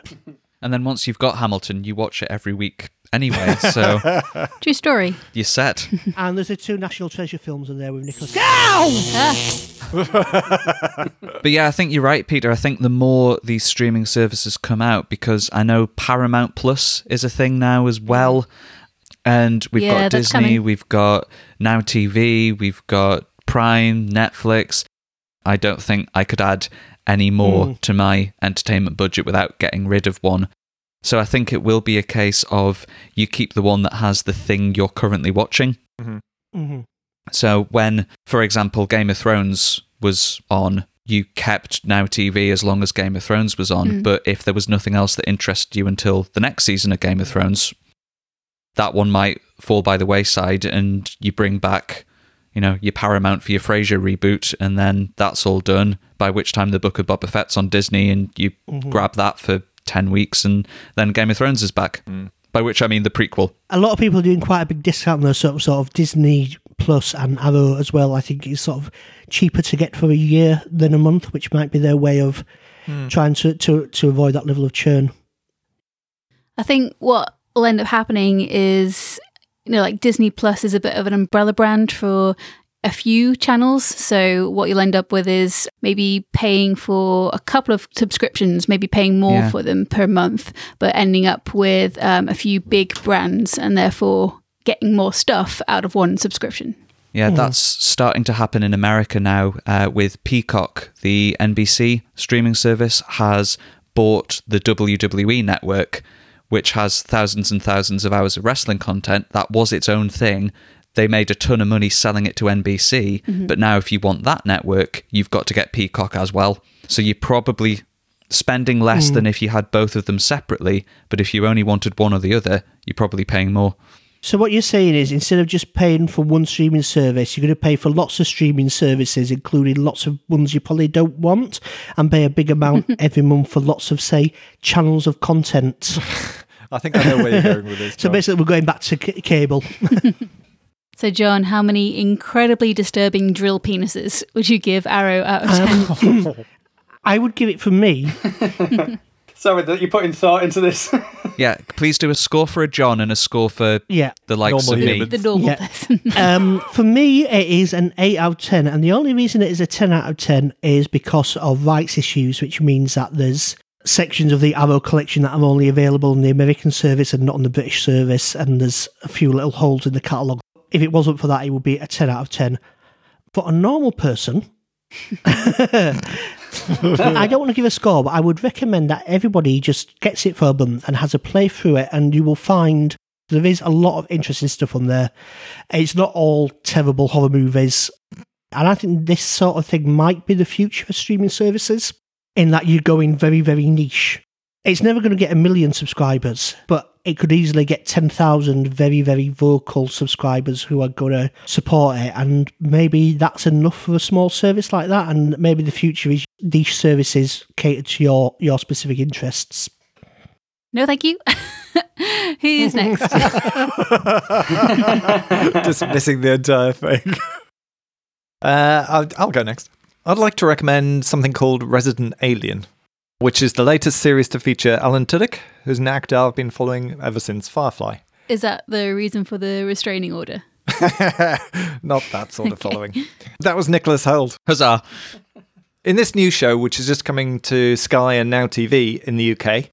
And then once you've got Hamilton, you watch it every week anyway, so... True story. You're set. And there's the two National Treasure films in there with Nicholas... Ow! But yeah, I think you're right, Peter. I think the more these streaming services come out, because I know Paramount Plus is a thing now as well, and we've yeah, got Disney, we've got Now T V, we've got Prime, Netflix. I don't think I could add... any more mm. to my entertainment budget without getting rid of one. So I think it will be a case of you keep the one that has the thing you're currently watching. Mm-hmm. Mm-hmm. So when, for example, Game of Thrones was on you kept Now T V as long as Game of Thrones was on, mm. but if there was nothing else that interested you until the next season of Game of Thrones, that one might fall by the wayside, and you bring back, you know, your Paramount for your Frasier reboot, and then that's all done, by which time the Book of Boba Fett's on Disney, and you mm-hmm. grab that for ten weeks, and then Game of Thrones is back, mm. by which I mean the prequel. A lot of people are doing quite a big discount on those sort of, sort of Disney Plus and Arrow as well. I think it's sort of cheaper to get for a year than a month, which might be their way of mm. trying to, to, to avoid that level of churn. I think what will end up happening is, you know, like Disney Plus is a bit of an umbrella brand for a few channels. So what you'll end up with is maybe paying for a couple of subscriptions, maybe paying more yeah. for them per month, but ending up with um, a few big brands and therefore getting more stuff out of one subscription. Yeah, mm. that's starting to happen in America now uh, with Peacock. The N B C streaming service has bought the W W E network, which has thousands and thousands of hours of wrestling content. That was its own thing. They made a ton of money selling it to N B C, mm-hmm. but now if you want that network, you've got to get Peacock as well. So you're probably spending less mm. than if you had both of them separately, but if you only wanted one or the other, you're probably paying more. So what you're saying is, instead of just paying for one streaming service, you're going to pay for lots of streaming services, including lots of ones you probably don't want, and pay a big amount every month for lots of, say, channels of content. I think I know where you're going with this, John. So basically we're going back to c- cable. So John, how many incredibly disturbing drill penises would you give Arrow out of ten? Um, I would give it, for me... Sorry that you're putting thought into this. Yeah, please do a score for a John and a score for yeah. the likes normal of me. The normal yeah. person. um, for me, it is an eight out of ten. And the only reason it is a ten out of ten is because of rights issues, which means that there's sections of the Arrow collection that are only available in the American service and not on the British service. And there's a few little holes in the catalogue. If it wasn't for that, it would be a ten out of ten. For a normal person... I don't want to give a score, but I would recommend that everybody just gets it for a month and has a play through it, and you will find there is a lot of interesting stuff on there. It's not all terrible horror movies, and I think this sort of thing might be the future of streaming services, in that you're going very, very niche. It's never going to get a million subscribers, but it could easily get ten thousand very, very vocal subscribers who are going to support it. And maybe that's enough for a small service like that. And maybe the future is niche services catered to your, your specific interests. No, thank you. Who's next? Dismissing the entire thing. Uh, I'll, I'll go next. I'd like to recommend something called Resident Alien, which is the latest series to feature Alan Tudyk, who's an actor I've been following ever since Firefly. Is that the reason for the restraining order? Not that sort of okay. following. That was Nicholas Hoult. Huzzah. In this new show, which is just coming to Sky and Now T V in the U K,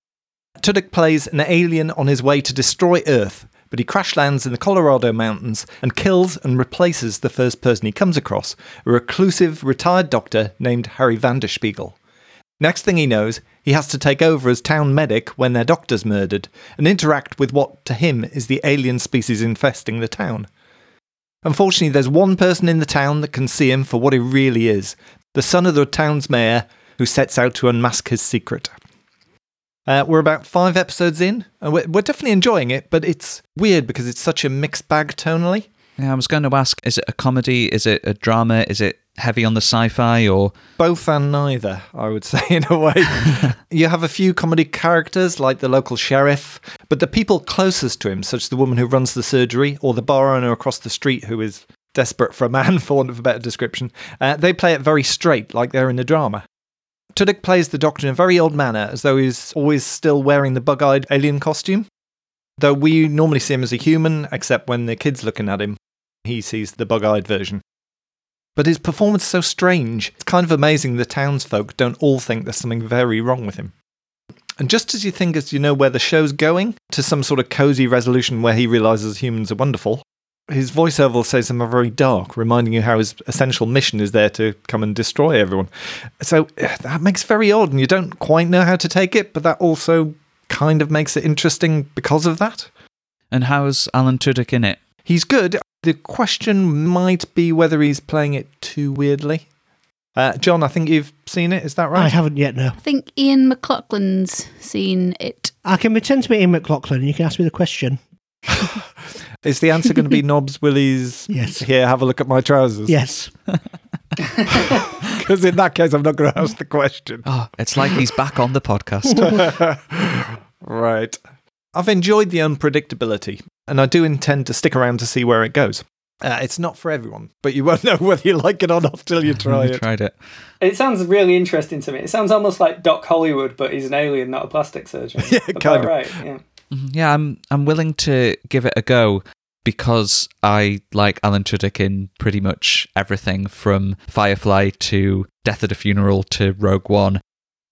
Tudyk plays an alien on his way to destroy Earth, but he crash lands in the Colorado mountains and kills and replaces the first person he comes across, a reclusive retired doctor named Harry Vanderspiegel. Next thing he knows, he has to take over as town medic when their doctor's murdered and interact with what, to him, is the alien species infesting the town. Unfortunately, there's one person in the town that can see him for what he really is, the son of the town's mayor, who sets out to unmask his secret. Uh, we're about five episodes in, and we're, we're definitely enjoying it, but it's weird because it's such a mixed bag tonally. Yeah, I was going to ask, is it a comedy, is it a drama, is it heavy on the sci-fi, or both and neither, I would say, in a way. You have a few comedy characters like the local sheriff, but the people closest to him, such as the woman who runs the surgery or the bar owner across the street who is desperate for a man, for want of a better description, uh, they play it very straight, like they're in a drama. Tudyk plays the doctor in a very odd manner, as though he's always still wearing the bug-eyed alien costume, though we normally see him as a human, except when the kid's looking at him, he sees the bug-eyed version. But his performance is so strange, it's kind of amazing the townsfolk don't all think there's something very wrong with him. And just as you think as you know where the show's going, to some sort of cosy resolution where he realises humans are wonderful, his voiceover says something very dark, reminding you how his essential mission is there to come and destroy everyone. So that makes it very odd, and you don't quite know how to take it, but that also kind of makes it interesting because of that. And how's Alan Tudyk in it? He's good. The question might be whether he's playing it too weirdly. Uh, John, I think you've seen it. Is that right? I haven't yet, no. I think Ian McLaughlin's seen it. I can pretend to be Ian McLaughlin and you can ask me the question. Is the answer going to be Nobs, Willies? Yes. Here, have a look at my trousers. Yes. Because in that case, I'm not going to ask the question. Oh, it's like he's back on the podcast. Right. I've enjoyed the unpredictability, and I do intend to stick around to see where it goes. Uh, it's not for everyone, but you won't know whether you like it or not till you try it. Tried it. It sounds really interesting to me. It sounds almost like Doc Hollywood, but he's an alien, not a plastic surgeon. Yeah, About kind of. Right, yeah. Yeah, I'm I'm willing to give it a go because I like Alan Tudyk in pretty much everything from Firefly to Death at a Funeral to Rogue One.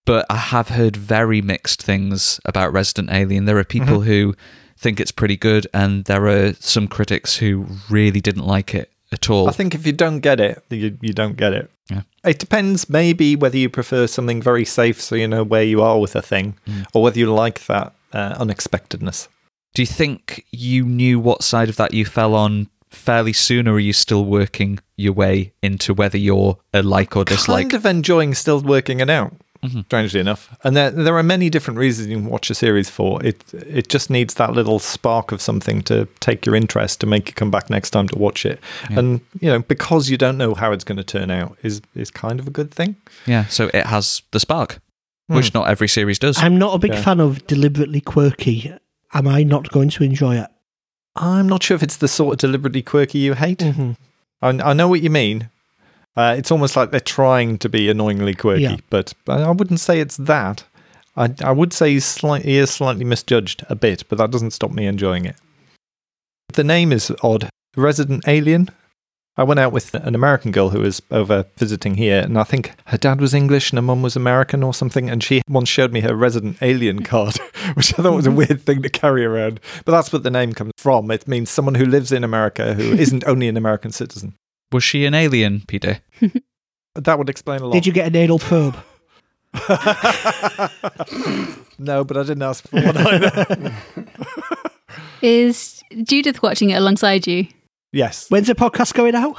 But I have heard very mixed things about Resident Alien. There are people mm-hmm. who think it's pretty good, and there are some critics who really didn't like it at all. I think if you don't get it, you, you don't get it. Yeah. It depends maybe whether you prefer something very safe so you know where you are with a thing, mm. or whether you like that. Uh, unexpectedness. Do you think you knew what side of that you fell on fairly soon, or are you still working your way into whether you're a like or dislike? Kind of enjoying still working it out, mm-hmm. strangely enough. And there, there are many different reasons you can watch a series for. It it just needs that little spark of something to take your interest, to make you come back next time to watch it. Yeah. And, you know, because you don't know how it's going to turn out is is kind of a good thing. Yeah, so it has the spark. Which not every series does. I'm not a big yeah. fan of deliberately quirky. Am I not going to enjoy it? I'm not sure if it's the sort of deliberately quirky you hate. Mm-hmm. I, I know what you mean. Uh, it's almost like they're trying to be annoyingly quirky, yeah. but I wouldn't say it's that. I, I would say he's slight, he is slightly misjudged a bit, but that doesn't stop me enjoying it. The name is odd. Resident Alien. I went out with an American girl who was over visiting here, and I think her dad was English and her mum was American or something, and she once showed me her Resident Alien card, which I thought was a weird thing to carry around. But that's what the name comes from. It means someone who lives in America who isn't only an American citizen. Was she an alien, Peter? That would explain a lot. Did you get a anal probe? No, but I didn't ask for one either. Is Judith watching it alongside you? Yes. When's the podcast going out?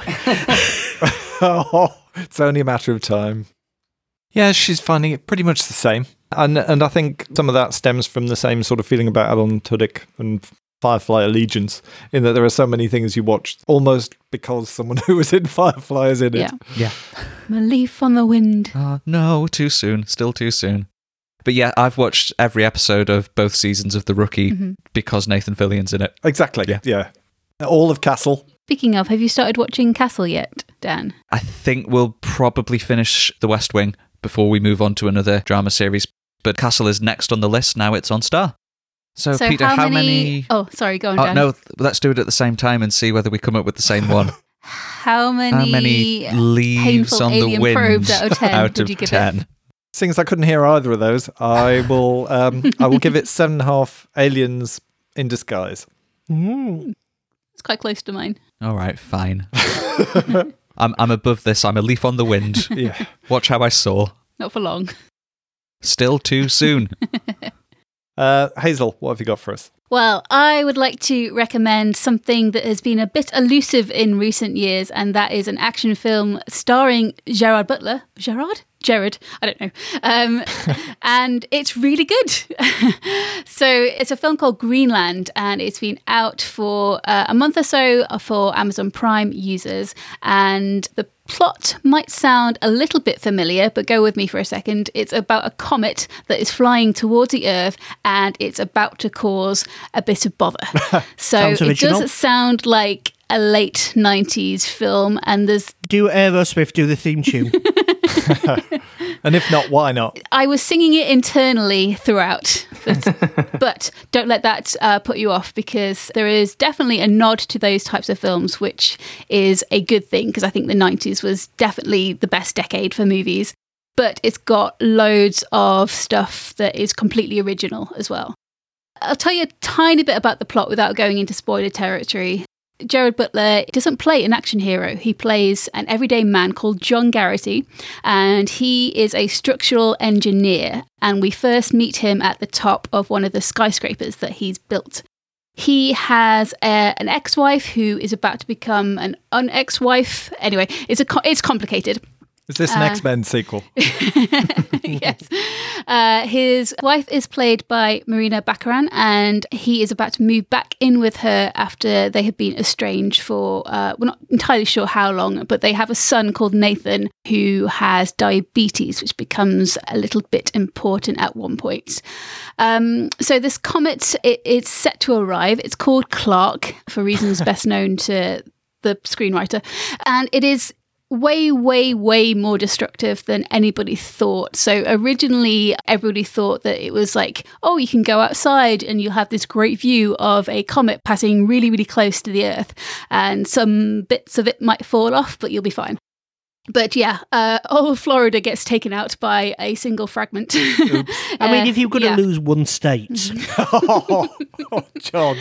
Oh, it's only a matter of time. Yeah, she's finding it pretty much the same. And and I think some of that stems from the same sort of feeling about Alan Tudyk and Firefly Allegiance, in that there are so many things you watch almost because someone who was in Firefly is in yeah. it. Yeah. My leaf on the wind. Uh, no, too soon. Still too soon. But yeah, I've watched every episode of both seasons of The Rookie mm-hmm. because Nathan Fillion's in it. Exactly. Yeah. yeah. All of Castle. Speaking of, have you started watching Castle yet, Dan? I think we'll probably finish The West Wing before we move on to another drama series. But Castle is next on the list. Now it's on Star. So, so Peter, how, how many... many... Oh, sorry, go on, oh, Dan. No, let's do it at the same time and see whether we come up with the same one. How many... How many leaves on the wind probes out of ten? Out would of you give ten? It? Seeing as I couldn't hear either of those, I will, um, I will give it seven and a half aliens in disguise. Mm. It's quite close to mine. All right, fine. I'm I'm above this. I'm a leaf on the wind. Yeah. Watch how I soar. Not for long. Still too soon. uh, Hazel, what have you got for us? Well, I would like to recommend something that has been a bit elusive in recent years, and that is an action film starring Gerard Butler. Gerard? Gerard, I don't know. Um, and it's really good. So it's a film called Greenland, and it's been out for uh, a month or so for Amazon Prime users. And the plot might sound a little bit familiar, but go with me for a second. It's about a comet that is flying towards the Earth, and it's about to cause a bit of bother. So it doesn't sound like a late nineties film, and there's... Do Aerosmith do the theme tune? And if not, why not? I was singing it internally throughout. But, but don't let that uh, put you off, because there is definitely a nod to those types of films, which is a good thing, because I think the nineties was definitely the best decade for movies. But it's got loads of stuff that is completely original as well. I'll tell you a tiny bit about the plot without going into spoiler territory. Gerard Butler doesn't play an action hero. He plays an everyday man called John Garrity, and he is a structural engineer. And we first meet him at the top of one of the skyscrapers that he's built. He has a, an ex-wife who is about to become an un-ex-wife. Anyway, it's a, it's complicated. Is this an uh, X-Men sequel? Yes. Uh, his wife is played by Marina Baccarin, and he is about to move back in with her after they have been estranged for, uh, we're not entirely sure how long, but they have a son called Nathan who has diabetes, which becomes a little bit important at one point. Um, so this comet, it, it's set to arrive. It's called Clark, for reasons best known to the screenwriter. And it is way, way, way more destructive than anybody thought. So originally, everybody thought that it was like, oh, you can go outside and you'll have this great view of a comet passing really, really close to the Earth. And some bits of it might fall off, but you'll be fine. But yeah, uh, all of Florida gets taken out by a single fragment. Oops. I uh, mean, if you're going to yeah. lose one state. oh, oh, John.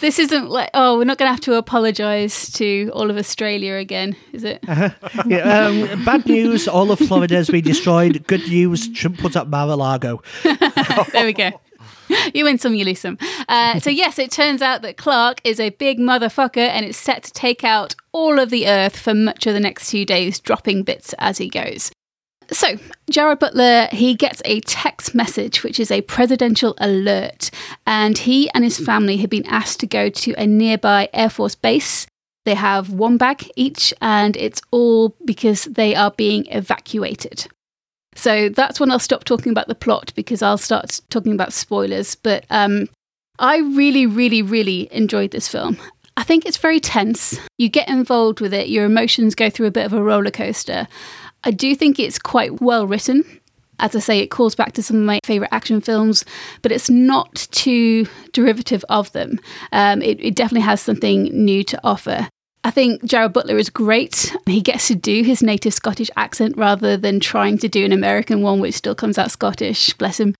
This isn't like, oh, we're not going to have to apologise to all of Australia again, is it? Uh-huh. Yeah, um, bad news, all of Florida has been destroyed. Good news, Trump put up Mar-a-Lago. There we go. You win some, you lose some. Uh, so yes, it turns out that Clark is a big motherfucker and it's set to take out all of the Earth for much of the next few days, dropping bits as he goes. So Jared Butler, he gets a text message, which is a presidential alert, and he and his family have been asked to go to a nearby Air Force base. They have one bag each, and it's all because they are being evacuated. So that's when I'll stop talking about the plot, because I'll start talking about spoilers. But um, I really, really, really enjoyed this film. I think it's very tense. You get involved with it. Your emotions go through a bit of a roller coaster. I do think it's quite well written. As I say, it calls back to some of my favourite action films, but it's not too derivative of them. Um, it, it definitely has something new to offer. I think Jared Butler is great. He gets to do his native Scottish accent rather than trying to do an American one, which still comes out Scottish, bless him.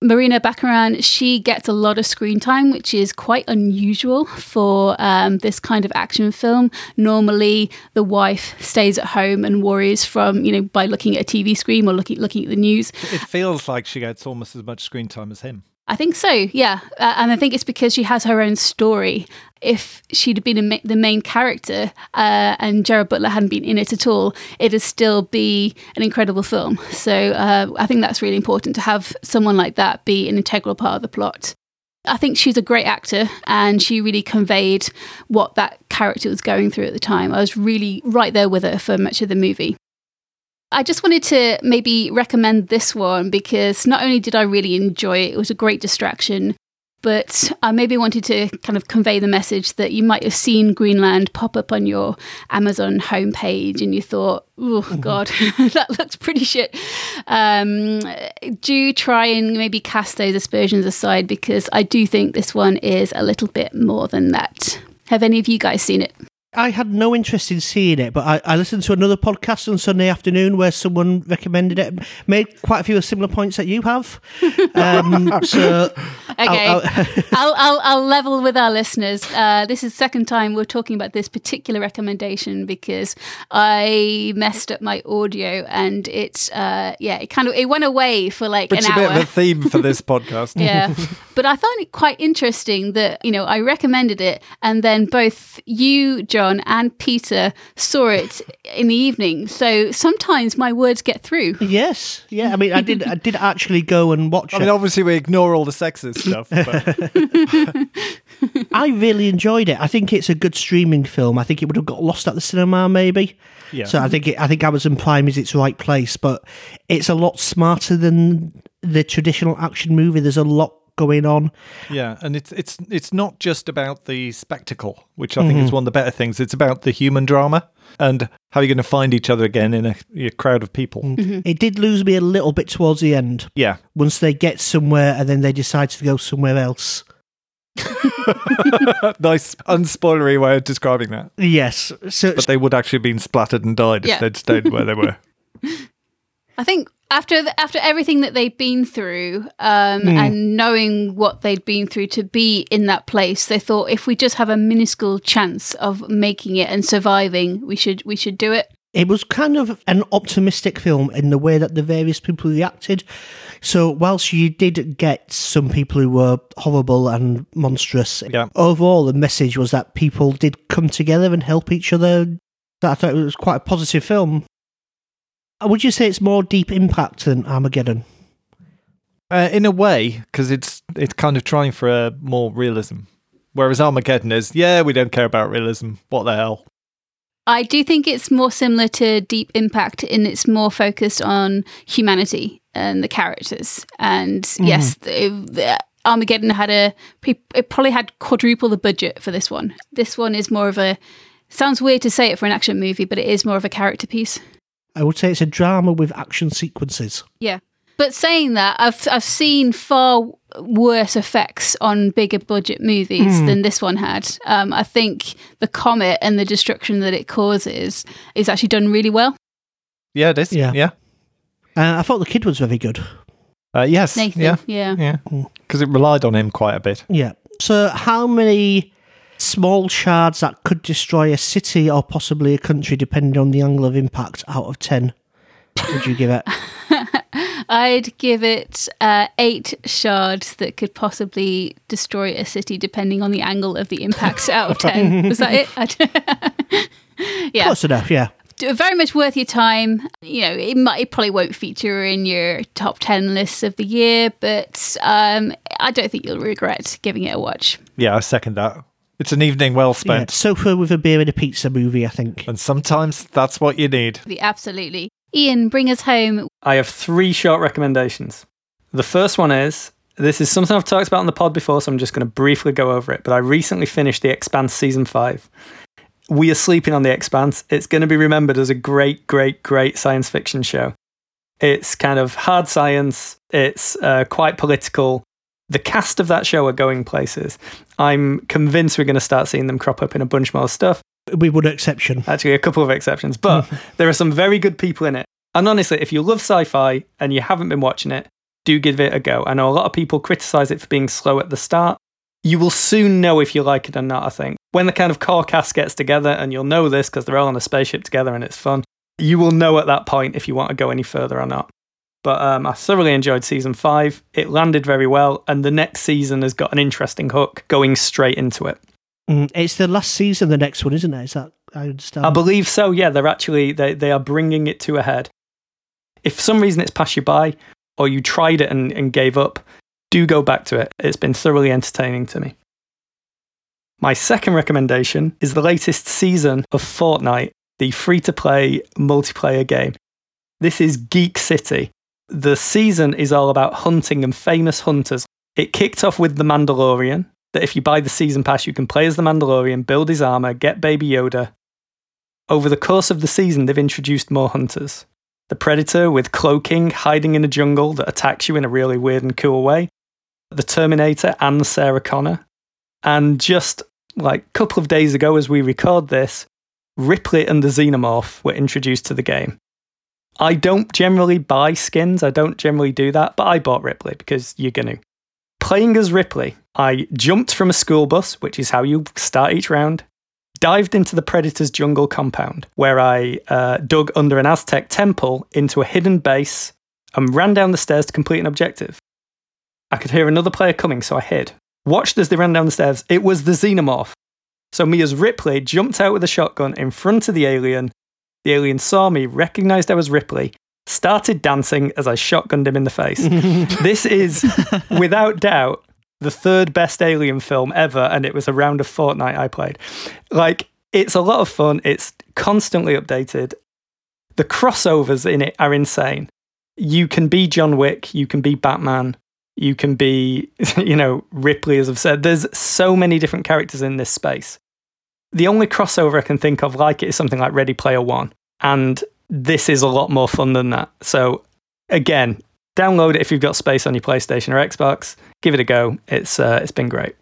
Marina Baccarin, she gets a lot of screen time, which is quite unusual for um, this kind of action film. Normally, the wife stays at home and worries from, you know, by looking at a T V screen or looking, looking at the news. It feels like she gets almost as much screen time as him. I think so, yeah. Uh, and I think it's because she has her own story. If she'd been ma- the main character uh, and Jared Butler hadn't been in it at all, it'd still be an incredible film. So uh, I think that's really important to have someone like that be an integral part of the plot. I think she's a great actor and she really conveyed what that character was going through at the time. I was really right there with her for much of the movie. I just wanted to maybe recommend this one because not only did I really enjoy it, it was a great distraction, but I maybe wanted to kind of convey the message that you might have seen Greenland pop up on your Amazon homepage and you thought, oh, God, that looks pretty shit. Um, do try and maybe cast those aspersions aside because I do think this one is a little bit more than that. Have any of you guys seen it? I had no interest in seeing it, but I, I listened to another podcast on Sunday afternoon where someone recommended it, made quite a few similar points that you have. Um, so, okay, I'll I'll, I'll, I'll I'll level with our listeners. Uh, this is the second time we're talking about this particular recommendation because I messed up my audio and it, uh, yeah, it kind of it went away for like Which an hour. It's a bit of a theme for this podcast. Yeah, but I found it quite interesting that you know I recommended it and then both you, John, and Peter saw it in the evening, so sometimes my words get through. Yes, yeah. I mean, I did. I did actually go and watch I it. I mean, obviously we ignore all the sexist stuff. But I really enjoyed it. I think it's a good streaming film. I think it would have got lost at the cinema, maybe. Yeah. So I think it, I think Amazon Prime is its right place, but it's a lot smarter than the traditional action movie. There's a lot going on. Yeah, and it's it's it's not just about the spectacle, which I mm-hmm. think is one of the better things. It's about the human drama and how you're going to find each other again in a, a crowd of people. Mm-hmm. It did lose me a little bit towards the end. Yeah. Once they get somewhere and then they decide to go somewhere else. Nice unspoilery way of describing that. Yes. So, but they would actually have been splattered and died yeah. if they'd stayed where they were. I think after the, after everything that they'd been through um, mm. and knowing what they'd been through to be in that place, they thought if we just have a minuscule chance of making it and surviving, we should we should do it. It was kind of an optimistic film in the way that the various people reacted. So whilst you did get some people who were horrible and monstrous, yeah. overall the message was that people did come together and help each other. I thought it was quite a positive film. Would you say it's more deep impact than Armageddon? Uh, in a way, because it's it's kind of trying for uh, more realism. Whereas Armageddon is, yeah, we don't care about realism. What the hell? I do think it's more similar to Deep Impact in it's more focused on humanity and the characters. And mm. yes, the, the Armageddon had a, it probably had quadruple the budget for this one. This one is more of a, sounds weird to say it for an action movie, but it is more of a character piece. I would say it's a drama with action sequences. Yeah. But saying that, I've I've seen far worse effects on bigger budget movies mm. than this one had. Um, I think the comet and the destruction that it causes is actually done really well. Yeah, it is. Yeah. yeah. Uh, I thought the kid was very good. Uh, yes. Nathan, yeah. Yeah. Because yeah. it relied on him quite a bit. Yeah. So how many small shards that could destroy a city or possibly a country, depending on the angle of impact, out of ten would you give it? I'd give it uh, eight shards that could possibly destroy a city, depending on the angle of the impact, out of ten. Was that it? Yeah, close enough. Yeah, very much worth your time. You know, it might, it probably won't feature in your top ten lists of the year, but um, I don't think you'll regret giving it a watch. Yeah, I second that. It's an evening well spent. Yeah, sofa with a beer and a pizza movie, I think. And sometimes that's what you need. Absolutely. Ian, bring us home. I have three short recommendations. The first one is, this is something I've talked about on the pod before, so I'm just going to briefly go over it, but I recently finished The Expanse Season five. We are sleeping on The Expanse. It's going to be remembered as a great, great, great science fiction show. It's kind of hard science. It's uh, quite political. The cast of that show are going places. I'm convinced we're going to start seeing them crop up in a bunch more stuff. With one exception. Actually, a couple of exceptions. But there are some very good people in it. And honestly, if you love sci-fi and you haven't been watching it, do give it a go. I know a lot of people criticise it for being slow at the start. You will soon know if you like it or not, I think. When the kind of core cast gets together, and you'll know this because they're all on a spaceship together and it's fun, you will know at that point if you want to go any further or not. But um, I thoroughly enjoyed season five. It landed very well, and the next season has got an interesting hook going straight into it. Mm, it's the last season, the next one, isn't it? Is that I understand? I believe so. Yeah, they're actually they they are bringing it to a head. If for some reason it's passed you by, or you tried it and, and gave up, do go back to it. It's been thoroughly entertaining to me. My second recommendation is the latest season of Fortnite, the free-to-play multiplayer game. This is Geek City. The season is all about hunting and famous hunters. It kicked off with The Mandalorian, that if you buy the season pass, you can play as The Mandalorian, build his armor, get Baby Yoda. Over the course of the season, they've introduced more hunters. The Predator with cloaking, hiding in a jungle that attacks you in a really weird and cool way. The Terminator and Sarah Connor. And just like a couple of days ago as we record this, Ripley and the Xenomorph were introduced to the game. I don't generally buy skins, I don't generally do that, but I bought Ripley because you're going to. Playing as Ripley, I jumped from a school bus, which is how you start each round, dived into the Predator's jungle compound, where I uh, dug under an Aztec temple into a hidden base and ran down the stairs to complete an objective. I could hear another player coming, so I hid. Watched as they ran down the stairs. It was the Xenomorph. So me as Ripley jumped out with a shotgun in front of the alien. The alien saw me, recognised I was Ripley, started dancing as I shotgunned him in the face. This is, without doubt, the third best alien film ever, and it was a round of Fortnite I played. Like, it's a lot of fun. It's constantly updated. The crossovers in it are insane. You can be John Wick. You can be Batman. You can be, you know, Ripley, as I've said. There's so many different characters in this space. The only crossover I can think of like it is something like Ready Player One. And this is a lot more fun than that. So again, download it if you've got space on your PlayStation or Xbox. Give it a go. It's uh, it's been great.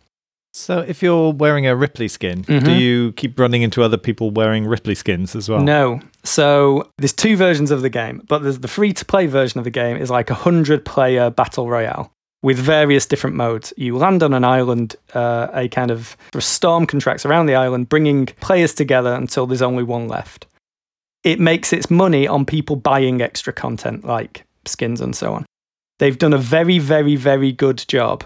So if you're wearing a Ripley skin, mm-hmm. do you keep running into other people wearing Ripley skins as well? No. So there's two versions of the game, but there's the free-to-play version of the game is like a one hundred player battle royale with various different modes. You land on an island, uh, a kind of a storm contracts around the island, bringing players together until there's only one left. It makes its money on people buying extra content like skins and so on. They've done a very, very, very good job.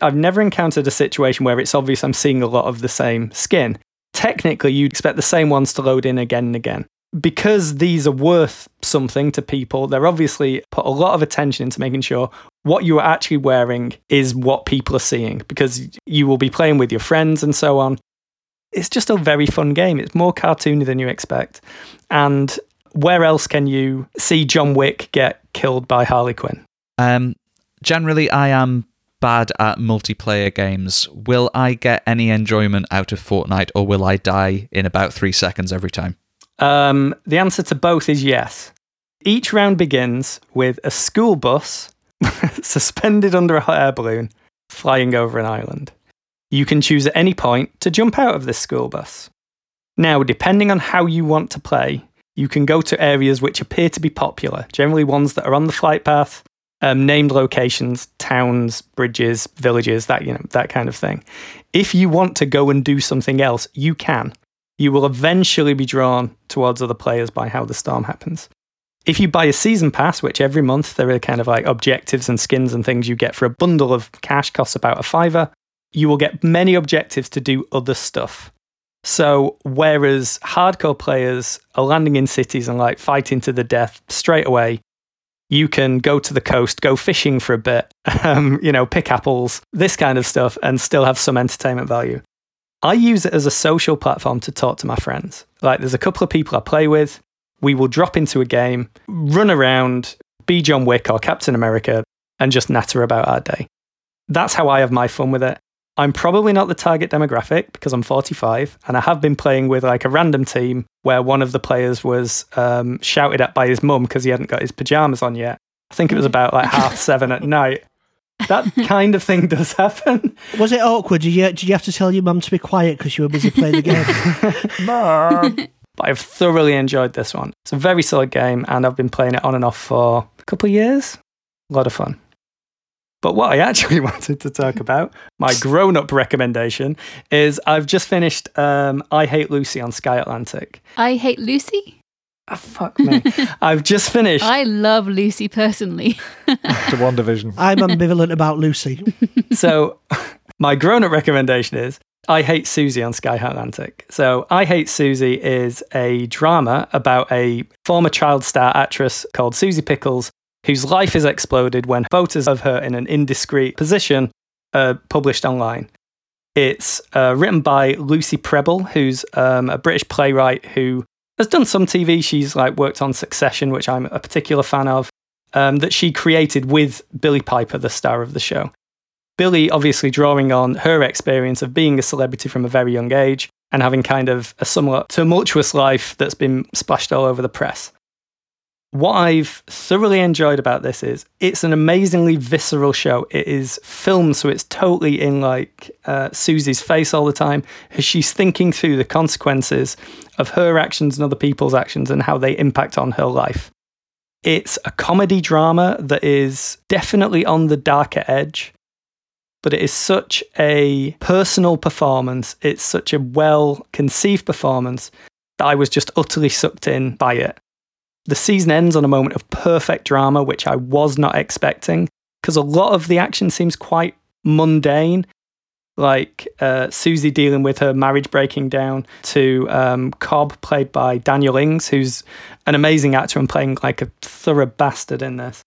I've never encountered a situation where it's obvious I'm seeing a lot of the same skin. Technically, you'd expect the same ones to load in again and again. because these are worth something to people, they're obviously put a lot of attention into making sure what you are actually wearing is what people are seeing, because you will be playing with your friends and so on. It's just a very fun game. It's more cartoony than you expect. And where else can you see John Wick get killed by Harley Quinn? Um, generally, I am bad at multiplayer games. Will I get any enjoyment out of Fortnite, or will I die in about three seconds every time? Um, the answer to both is yes. Each round begins with a school bus suspended under a hot air balloon flying over an island. You can choose at any point to jump out of this school bus. Now, depending on how you want to play, you can go to areas which appear to be popular, generally ones that are on the flight path, um, named locations, towns, bridges, villages, that, you know, that kind of thing. If you want to go and do something else, you can. You will eventually be drawn towards other players by how the storm happens. If you buy a season pass, which every month there are kind of like objectives and skins and things you get for a bundle of cash, costs about a fiver, you will get many objectives to do other stuff. So whereas hardcore players are landing in cities and like fighting to the death straight away, you can go to the coast, go fishing for a bit, um, you know, pick apples, this kind of stuff, and still have some entertainment value. I use it as a social platform to talk to my friends. Like, there's a couple of people I play with. We will drop into a game, run around, be John Wick or Captain America, and just natter about our day. That's how I have my fun with it. I'm probably not the target demographic because I'm forty-five, and I have been playing with like a random team where one of the players was um, shouted at by his mum because he hadn't got his pajamas on yet. I think it was about like half seven at night. That kind of thing does happen. Was it awkward? Did you, did you have to tell your mum to be quiet because you were busy playing the game? Mum! But I've thoroughly enjoyed this one. It's a very solid game, and I've been playing it on and off for a couple of years. A lot of fun. But what I actually wanted to talk about, my grown-up recommendation, is I've just finished um, I Hate Lucy on Sky Atlantic. I Hate Lucy? Oh, fuck me. I've just finished... I love Lucy personally. To WandaVision. I'm ambivalent about Lucy. So my grown-up recommendation is I Hate Susie on Sky Atlantic. So I Hate Susie is a drama about a former child star actress called Susie Pickles, whose life is exploded when photos of her in an indiscreet position are published online. It's uh, written by Lucy Prebble, who's um, a British playwright who has done some T V. She's like worked on Succession, which I'm a particular fan of, um, that she created with Billy Piper, the star of the show. Billy, obviously drawing on her experience of being a celebrity from a very young age and having kind of a somewhat tumultuous life that's been splashed all over the press. What I've thoroughly enjoyed about this is it's an amazingly visceral show. It is filmed, so it's totally in like uh, Susie's face all the time as she's thinking through the consequences of her actions and other people's actions and how they impact on her life. It's a comedy drama that is definitely on the darker edge, but it is such a personal performance. It's such a well-conceived performance that I was just utterly sucked in by it. The season ends on a moment of perfect drama, which I was not expecting, because a lot of the action seems quite mundane, like uh, Susie dealing with her marriage breaking down to um, Cobb, played by Daniel Ings, who's an amazing actor and playing like a thorough bastard in this.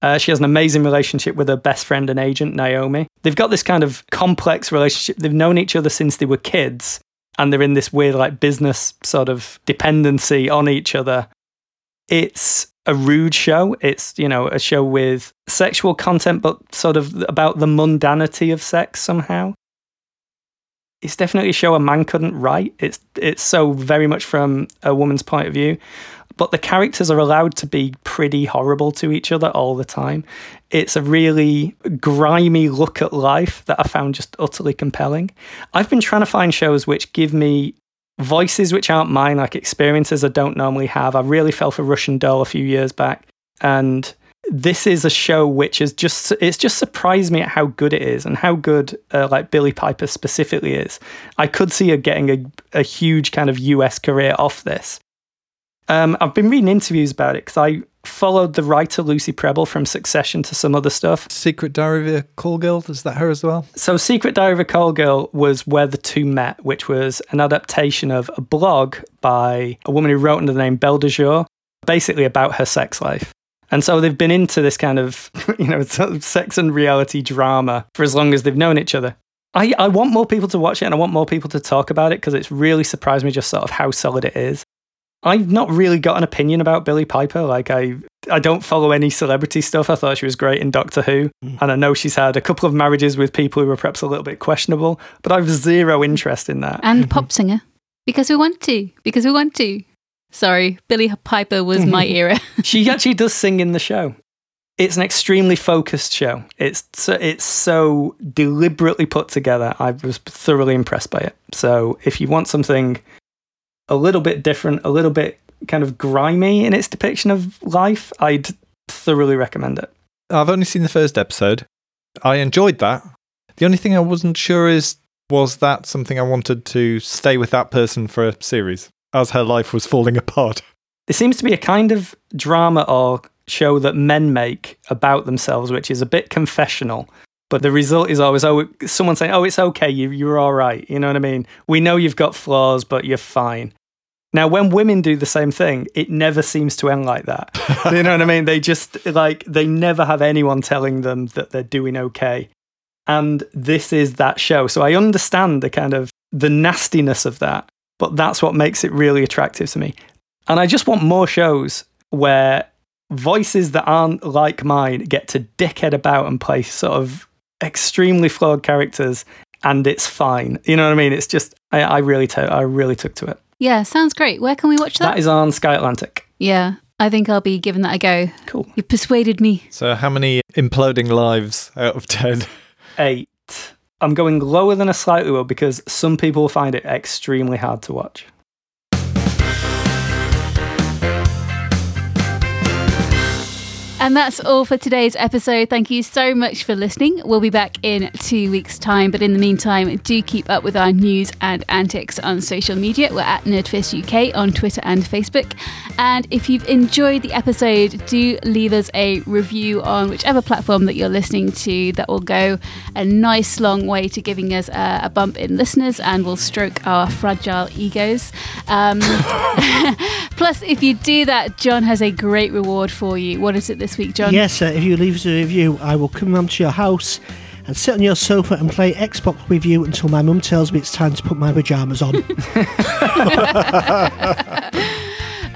Uh, she has an amazing relationship with her best friend and agent, Naomi. They've got this kind of complex relationship. They've known each other since they were kids, and they're in this weird like business sort of dependency on each other. It's a rude show. It's, you know, a show with sexual content, but sort of about the mundanity of sex somehow. It's definitely a show a man couldn't write. It's it's so very much from a woman's point of view. But the characters are allowed to be pretty horrible to each other all the time. It's a really grimy look at life that I found just utterly compelling. I've been trying to find shows which give me voices which aren't mine, like experiences I don't normally have. I really fell for Russian Doll a few years back, and this is a show which is just, it's just surprised me at how good it is and how good uh, like Billy Piper specifically is. I could see her getting a, a huge kind of U S career off this. Um, I've been reading interviews about it because I followed the writer Lucy Prebble from Succession to some other stuff. Secret Diary of a Call Girl, is that her as well? So Secret Diary of a Call Girl was where the two met, which was an adaptation of a blog by a woman who wrote under the name Belle de Jour, basically about her sex life. And so they've been into this kind of, you know, sort of sex and reality drama for as long as they've known each other. I, I want more people to watch it and I want more people to talk about it because it's really surprised me just sort of how solid it is. I've not really got an opinion about Billie Piper. Like, I I don't follow any celebrity stuff. I thought she was great in Doctor Who. Mm. And I know she's had a couple of marriages with people who were perhaps a little bit questionable, but I have zero interest in that. And pop singer. Because we want to. Because we want to. Sorry, Billie Piper was my era. She actually does sing in the show. It's an extremely focused show. It's so, it's so deliberately put together. I was thoroughly impressed by it. So if you want something a little bit different, a little bit kind of grimy in its depiction of life, I'd thoroughly recommend it. I've only seen the first episode. I enjoyed that. The only thing I wasn't sure is, was that something I wanted to stay with that person for a series, as her life was falling apart? There seems to be a kind of drama or show that men make about themselves, which is a bit confessional. But the result is always, oh, someone saying, oh, it's okay, you, you're all right. You know what I mean? We know you've got flaws, but you're fine. Now, when women do the same thing, it never seems to end like that. You know what I mean? They just, like, they never have anyone telling them that they're doing okay. And this is that show. So I understand the kind of, the nastiness of that, but that's what makes it really attractive to me. And I just want more shows where voices that aren't like mine get to dickhead about and play sort of extremely flawed characters, and it's fine. You know what I mean? It's just I, I really, t- I really took to it. Yeah, sounds great. Where can we watch that? That is on Sky Atlantic. Yeah, I think I'll be giving that a go. Cool. You persuaded me. So, how many imploding lives out of ten? Eight. I'm going lower than a slightly low because some people find it extremely hard to watch. And that's all for today's episode. Thank you so much for listening. We'll be back in two weeks' time. But in the meantime, do keep up with our news and antics on social media. We're at Nerdfest U K on Twitter and Facebook. And if you've enjoyed the episode, do leave us a review on whichever platform that you're listening to. That will go a nice long way to giving us a, a bump in listeners and will stroke our fragile egos. Um, plus, if you do that, John has a great reward for you. What is it this week, John? Yes, uh, if you leave us a review, I will come round to your house and sit on your sofa and play Xbox with you until my mum tells me it's time to put my pyjamas on.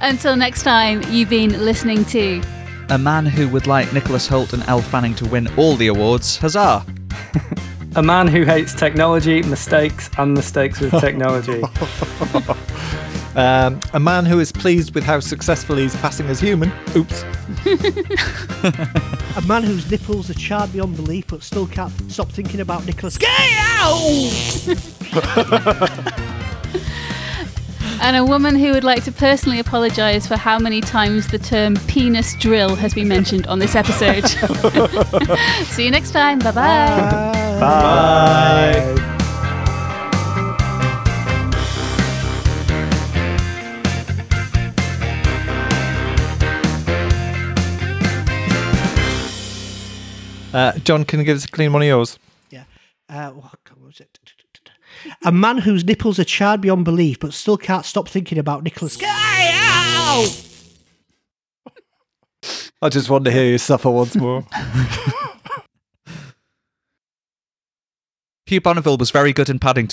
Until next time, you've been listening to a man who would like Nicholas Hoult and Elle Fanning to win all the awards. Huzzah! A man who hates technology, mistakes, and mistakes with technology. Um, a man who is pleased with how successful he's passing as human. Oops. A man whose nipples are charred beyond belief but still can't stop thinking about Nicolas Cage. And a woman who would like to personally apologise for how many times the term penis drill has been mentioned on this episode. See you next time. Bye-bye. Bye. Bye. Bye. Uh, John, can you give us a clean one of yours? Yeah. Uh, what was it? A man whose nipples are charred beyond belief but still can't stop thinking about Nicholas Cage. I just want to hear you suffer once more. Hugh Bonneville was very good in Paddington.